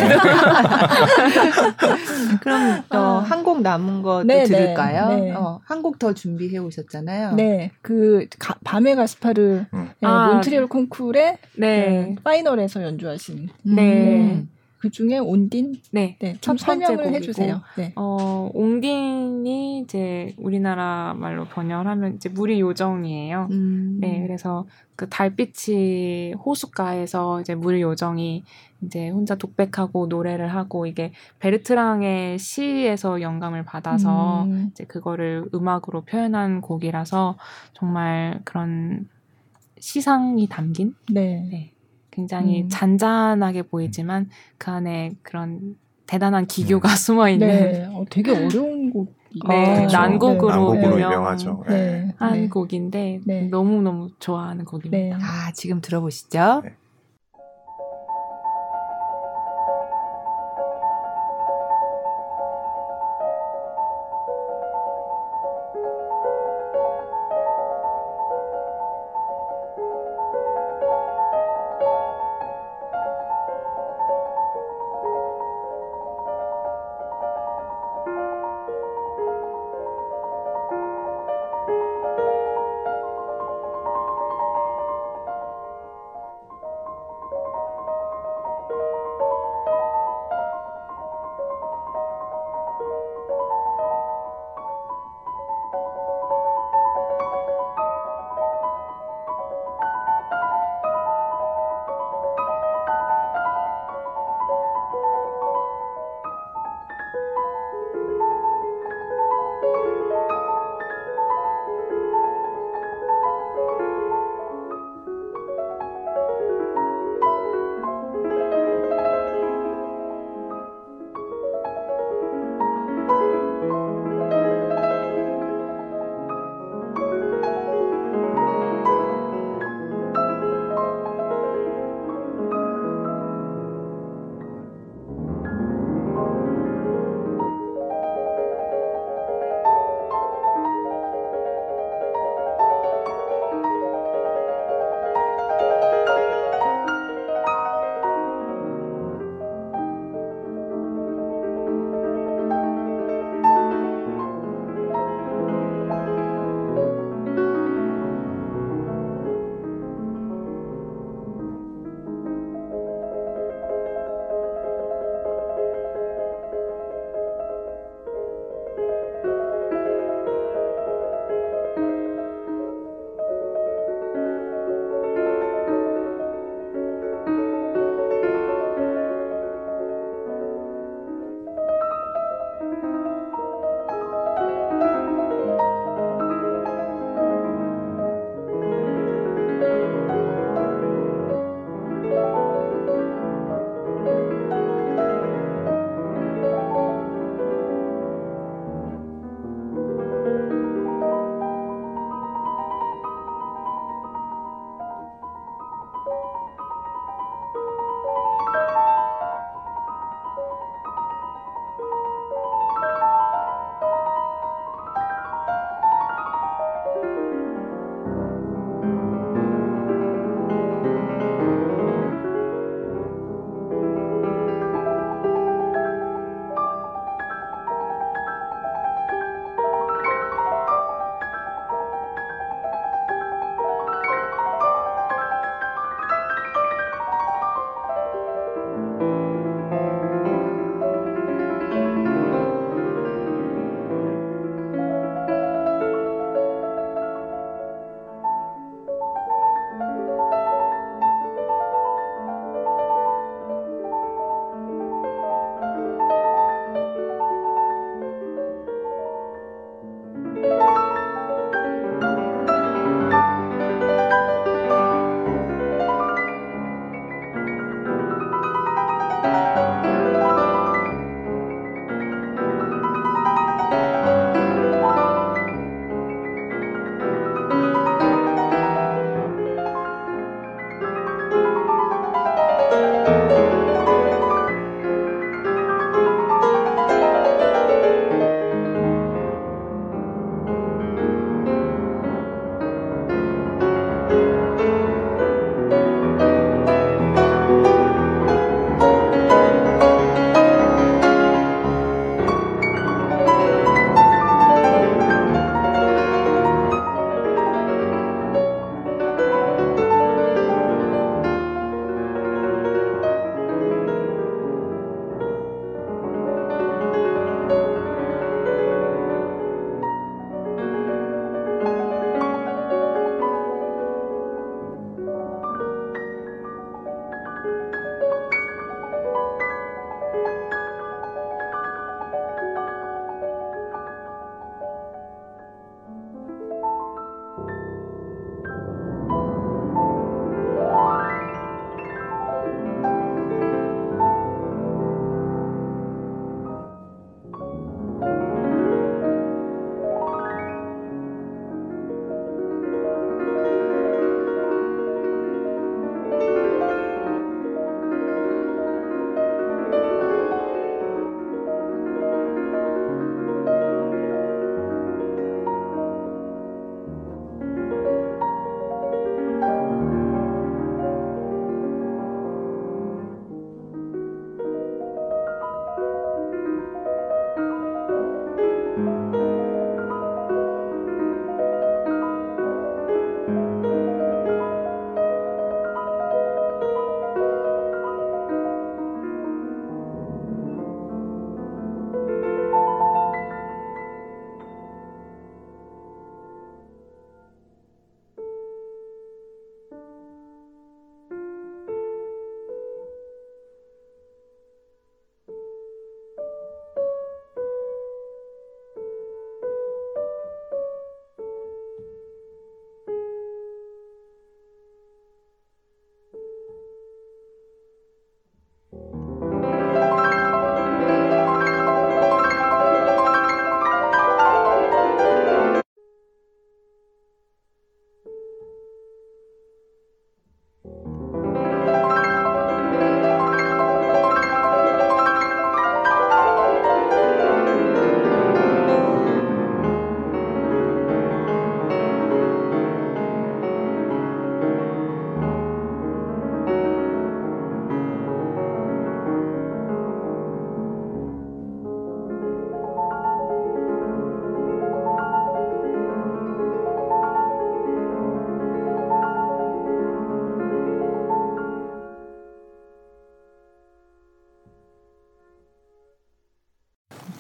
그럼 어, 어, 한 곡 남은 거 네, 들을까요? 네. 어, 한 곡 더 준비해 오셨잖아요. 네, 그 가, 밤의 가스파르 음. 네, 아, 몬트리올 콩쿠르의 네. 네, 파이널에서 연주하신. 네. 음. 그중에 온딘? 네. 네. 첫 번째 곡이고. 해주세요. 네. 어, 온딘이 이제 우리나라 말로 번역하면 이제 물의 요정이에요. 음. 네. 그래서 그 달빛이 호숫가에서 이제 물의 요정이 이제 혼자 독백하고 노래를 하고, 이게 베르트랑의 시에서 영감을 받아서 음. 이제 그거를 음악으로 표현한 곡이라서 정말 그런 시상이 담긴? 네. 네. 굉장히 음. 잔잔하게 보이지만 그 안에 그런 대단한 기교가 네. 숨어있는. 네. 어, 되게 어려운 곡. 네. 아, 그렇죠. 난곡으로, 네. 난곡으로 유명 유명하죠. 네. 한 네. 곡인데 네. 너무너무 좋아하는 곡입니다. 네. 아, 지금 들어보시죠. 네.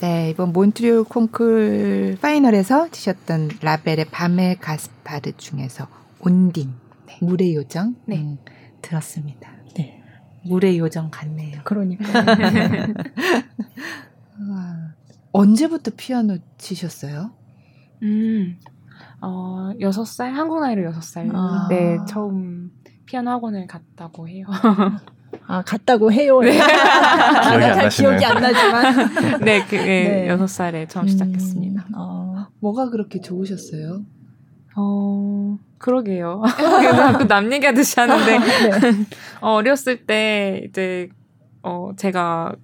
네, 이번 몬트리올 콩쿠르 파이널에서 치셨던 라벨의 밤의 가스파르 중에서 온딩, 네. 물의 요정 네. 음, 들었습니다. 네. 물의 요정 같네요. 그러니까. 언제부터 피아노 치셨어요? 음, 어, 여섯 살, 한국 나이로 여섯 살 아. 때 처음 피아노 학원을 갔다고 해요. 아, 갔다고 해요. 네. 아, 잘 기억이 안 나지만. 네, 그, 네, 네. 여섯 살에 처음 시작했습니다. 음, 어. 뭐가 그렇게 좋으셨어요? 어, 그러게요. 자꾸 남 얘기하듯이 하는데. 네. 어, 어렸을 때, 이제, 어, 제가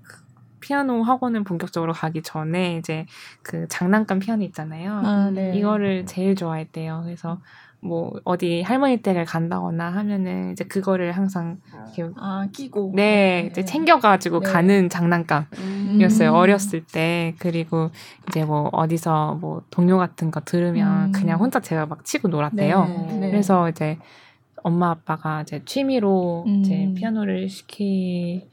피아노 학원을 본격적으로 가기 전에, 이제, 그 장난감 피아노 있잖아요. 아, 네. 이거를 제일 좋아했대요. 그래서, 뭐 어디 할머니 댁을 간다거나 하면은 이제 그거를 항상 이렇게 아 끼고 네, 네. 이제 챙겨가지고 네. 가는 장난감이었어요. 음. 어렸을 때. 그리고 이제 뭐 어디서 뭐 동요 같은 거 들으면 음. 그냥 혼자 제가 막 치고 놀았대요. 네. 네. 그래서 이제 엄마 아빠가 이제 취미로 음. 이제 피아노를 시키면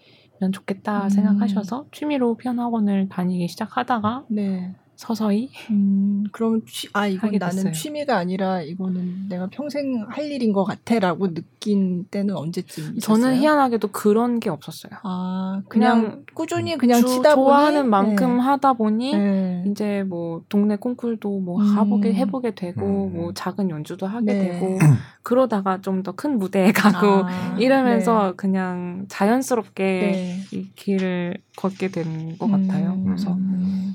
좋겠다 음. 생각하셔서 취미로 피아노 학원을 다니기 시작하다가 네. 서서히? 음, 그러면 취, 아, 이건 나는 됐어요. 취미가 아니라 이거는 내가 평생 할 일인 것 같아라고 느낀 때는 언제쯤 있었어요? 저는 희한하게도 그런 게 없었어요. 아, 그냥, 그냥 꾸준히 그냥 주, 치다 보니 좋아하는 만큼 네. 하다 보니 네. 이제 뭐 동네 콩쿨도 뭐 음. 가보게 해보게 되고 음. 뭐 작은 연주도 하게 네. 되고 그러다가 좀 더 큰 무대에 가고 아, 이러면서 네. 그냥 자연스럽게 네. 이 길을 걷게 된 것 음. 같아요. 그래서 음.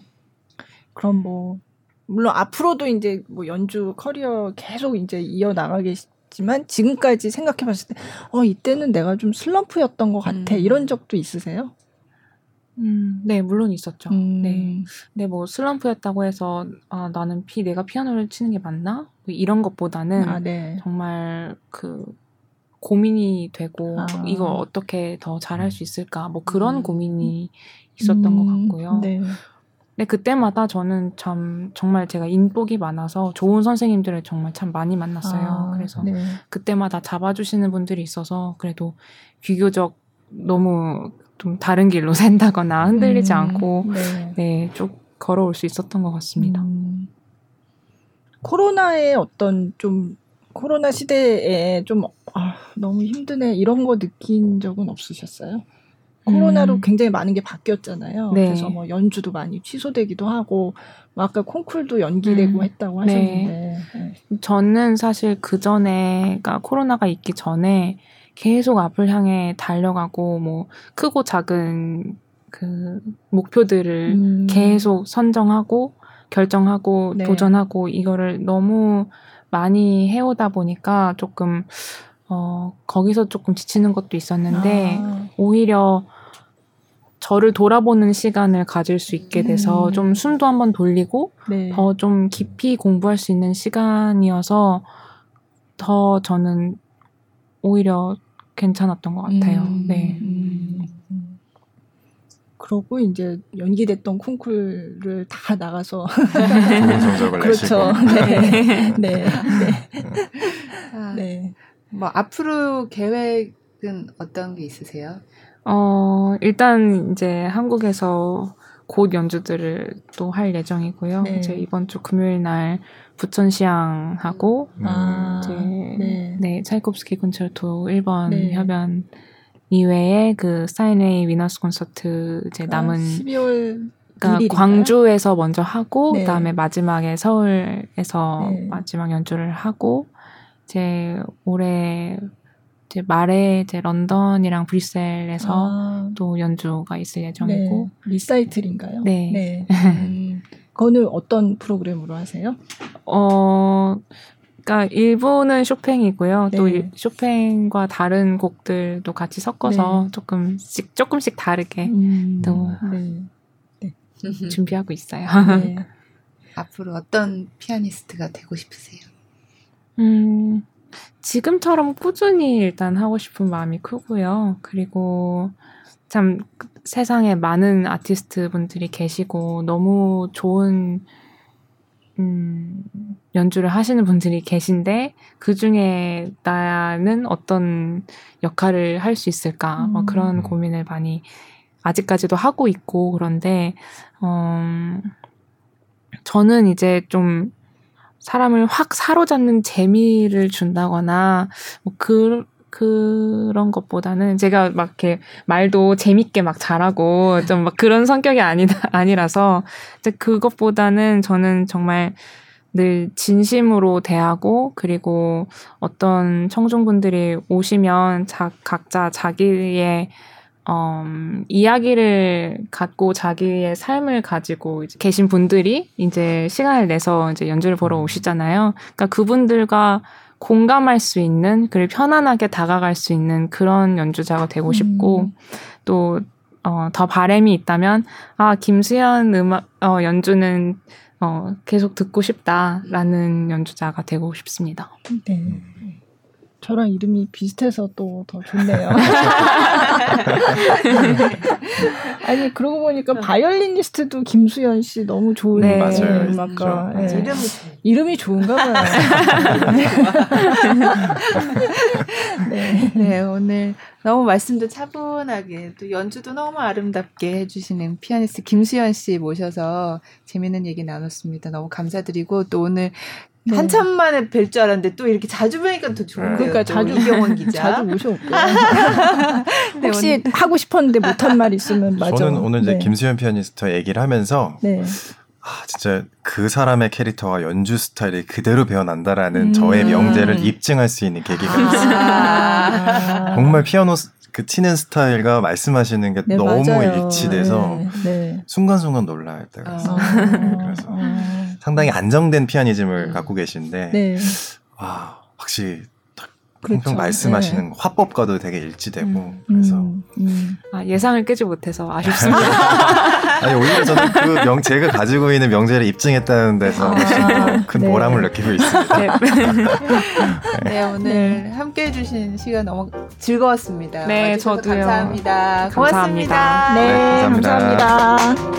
그럼 뭐 물론 앞으로도 이제 뭐 연주 커리어 계속 이제 이어 나가겠지만 지금까지 생각해봤을 때 어 이때는 내가 좀 슬럼프였던 것 같아 음. 이런 적도 있으세요? 음, 네 물론 있었죠. 음. 네, 근데 뭐 슬럼프였다고 해서 아 나는 피 내가 피아노를 치는 게 맞나 뭐 이런 것보다는 아, 네. 정말 그 고민이 되고 아. 이걸 어떻게 더 잘할 수 있을까 뭐 그런 음. 고민이 있었던 음. 것 같고요. 네. 네, 그때마다 저는 참, 정말 제가 인복이 많아서 좋은 선생님들을 정말 참 많이 만났어요. 아, 그래서 네. 그때마다 잡아주시는 분들이 있어서 그래도 비교적 너무 좀 다른 길로 샌다거나 흔들리지 음, 않고, 네. 네, 쭉 걸어올 수 있었던 것 같습니다. 음. 코로나에 어떤 좀, 코로나 시대에 좀, 아, 너무 힘드네, 이런 거 느낀 적은 없으셨어요? 코로나로 음. 굉장히 많은 게 바뀌었잖아요. 네. 그래서 뭐 연주도 많이 취소되기도 하고, 뭐 아까 콩쿨도 연기되고 음. 했다고 하셨는데. 네. 네. 저는 사실 그 전에, 그러니까 코로나가 있기 전에 계속 앞을 향해 달려가고, 뭐 크고 작은 그 목표들을 음. 계속 선정하고, 결정하고, 네. 도전하고, 이거를 너무 많이 해오다 보니까 조금, 어, 거기서 조금 지치는 것도 있었는데 아. 오히려 저를 돌아보는 시간을 가질 수 있게 돼서 음. 좀 숨도 한번 돌리고 네. 더 좀 깊이 공부할 수 있는 시간이어서 더 저는 오히려 괜찮았던 것 같아요. 음. 네. 음. 그러고 이제 연기됐던 콩쿨을 다 나가서 좋은 성적을 그렇죠. 내시고 네. 네. 네. 아. 네. 뭐 앞으로 계획은 어떤 게 있으세요? 어 일단 이제 한국에서 곧 연주들을 또 할 예정이고요. 네. 이제 이번 주 금요일 날 부천시향 하고 아, 이제 네. 네 차이콥스키 콘체르토 일 번 네. 협연 이외에 그 스타인웨이 위너스 콘서트 이제 남은 아, 십이월 그러니까 광주에서 먼저 하고 네. 그다음에 마지막에 서울에서 네. 마지막 연주를 하고. 제 올해 제 말에 제 런던이랑 브뤼셀에서 아. 또 연주가 있을 예정이고 네. 리사이틀인가요? 네. 네. 음. 그거는 어떤 프로그램으로 하세요? 어, 그러니까 일부는 쇼팽이고요. 네. 또 쇼팽과 다른 곡들도 같이 섞어서 네. 조금씩 조금씩 다르게 음. 또 네. 네. 준비하고 있어요. 네. 앞으로 어떤 피아니스트가 되고 싶으세요? 음, 지금처럼 꾸준히 일단 하고 싶은 마음이 크고요. 그리고 참 세상에 많은 아티스트 분들이 계시고 너무 좋은 음, 연주를 하시는 분들이 계신데 그중에 나는 어떤 역할을 할 수 있을까 음. 뭐 그런 고민을 많이 아직까지도 하고 있고 그런데 어, 저는 이제 좀 사람을 확 사로잡는 재미를 준다거나 뭐 그, 그런 것보다는 제가 막 이렇게 말도 재밌게 막 잘하고 좀 막 그런 성격이 아니다, 아니라서 이제 그것보다는 저는 정말 늘 진심으로 대하고 그리고 어떤 청중분들이 오시면 자, 각자 자기의 어, 이야기를 갖고 자기의 삶을 가지고 이제 계신 분들이 이제 시간을 내서 이제 연주를 보러 오시잖아요. 그러니까 그분들과 공감할 수 있는 그리고 편안하게 다가갈 수 있는 그런 연주자가 되고 음. 싶고 또 어, 더 바람이 있다면 아 김수현 음악 어, 연주는 어, 계속 듣고 싶다라는 연주자가 되고 싶습니다. 네. 저랑 이름이 비슷해서 또 더 좋네요. 아니 그러고 보니까 바이올리니스트도 김수연 씨 너무 좋은 네, 맞아요. 음악가. 네. 맞아요. 이름이, 이름이 좋은가 봐요. 네. 네 오늘 너무 말씀도 차분하게 또 연주도 너무 아름답게 해주시는 피아니스트 김수연 씨 모셔서 재미있는 얘기 나눴습니다. 너무 감사드리고 또 오늘 네. 한참 만에 뵐 줄 알았는데 또 이렇게 자주 뵈니까 더 좋은데요. 그러니까 자주 이경원 기자 자주 모셔올게요. 네, 혹시 오늘... 하고 싶었는데 못한 말 있으면 맞아. 저는 오늘 이제 네. 김수현 피아니스트와 얘기를 하면서 네. 아 진짜 그 사람의 캐릭터와 연주 스타일이 그대로 배어난다라는 음. 저의 명제를 입증할 수 있는 계기가 있어요. 아~ 정말 피아노 그 치는 스타일과 말씀하시는 게 네, 너무 맞아요. 일치돼서 네. 네. 순간순간 놀라요. 그래서. 아~ 그래서. 아~ 상당히 안정된 피아니즘을 음. 갖고 계신데 네. 와 확실히 평평 그렇죠. 말씀하시는 네. 화법과도 되게 일치되고 음. 그래서 음. 아, 예상을 깨지 못해서 아쉽습니다. 아니 오히려 저는 그 명, 제가 가지고 있는 명제를 입증했다는 데서 아. 훨씬 더 큰 네. 보람을 느끼고 있습니다. 네, 네. 네 오늘 네. 함께해 주신 시간 너무 즐거웠습니다. 네 저도요. 감사합니다. 고맙습니다. 감사합니다. 네, 네 감사합니다. 감사합니다.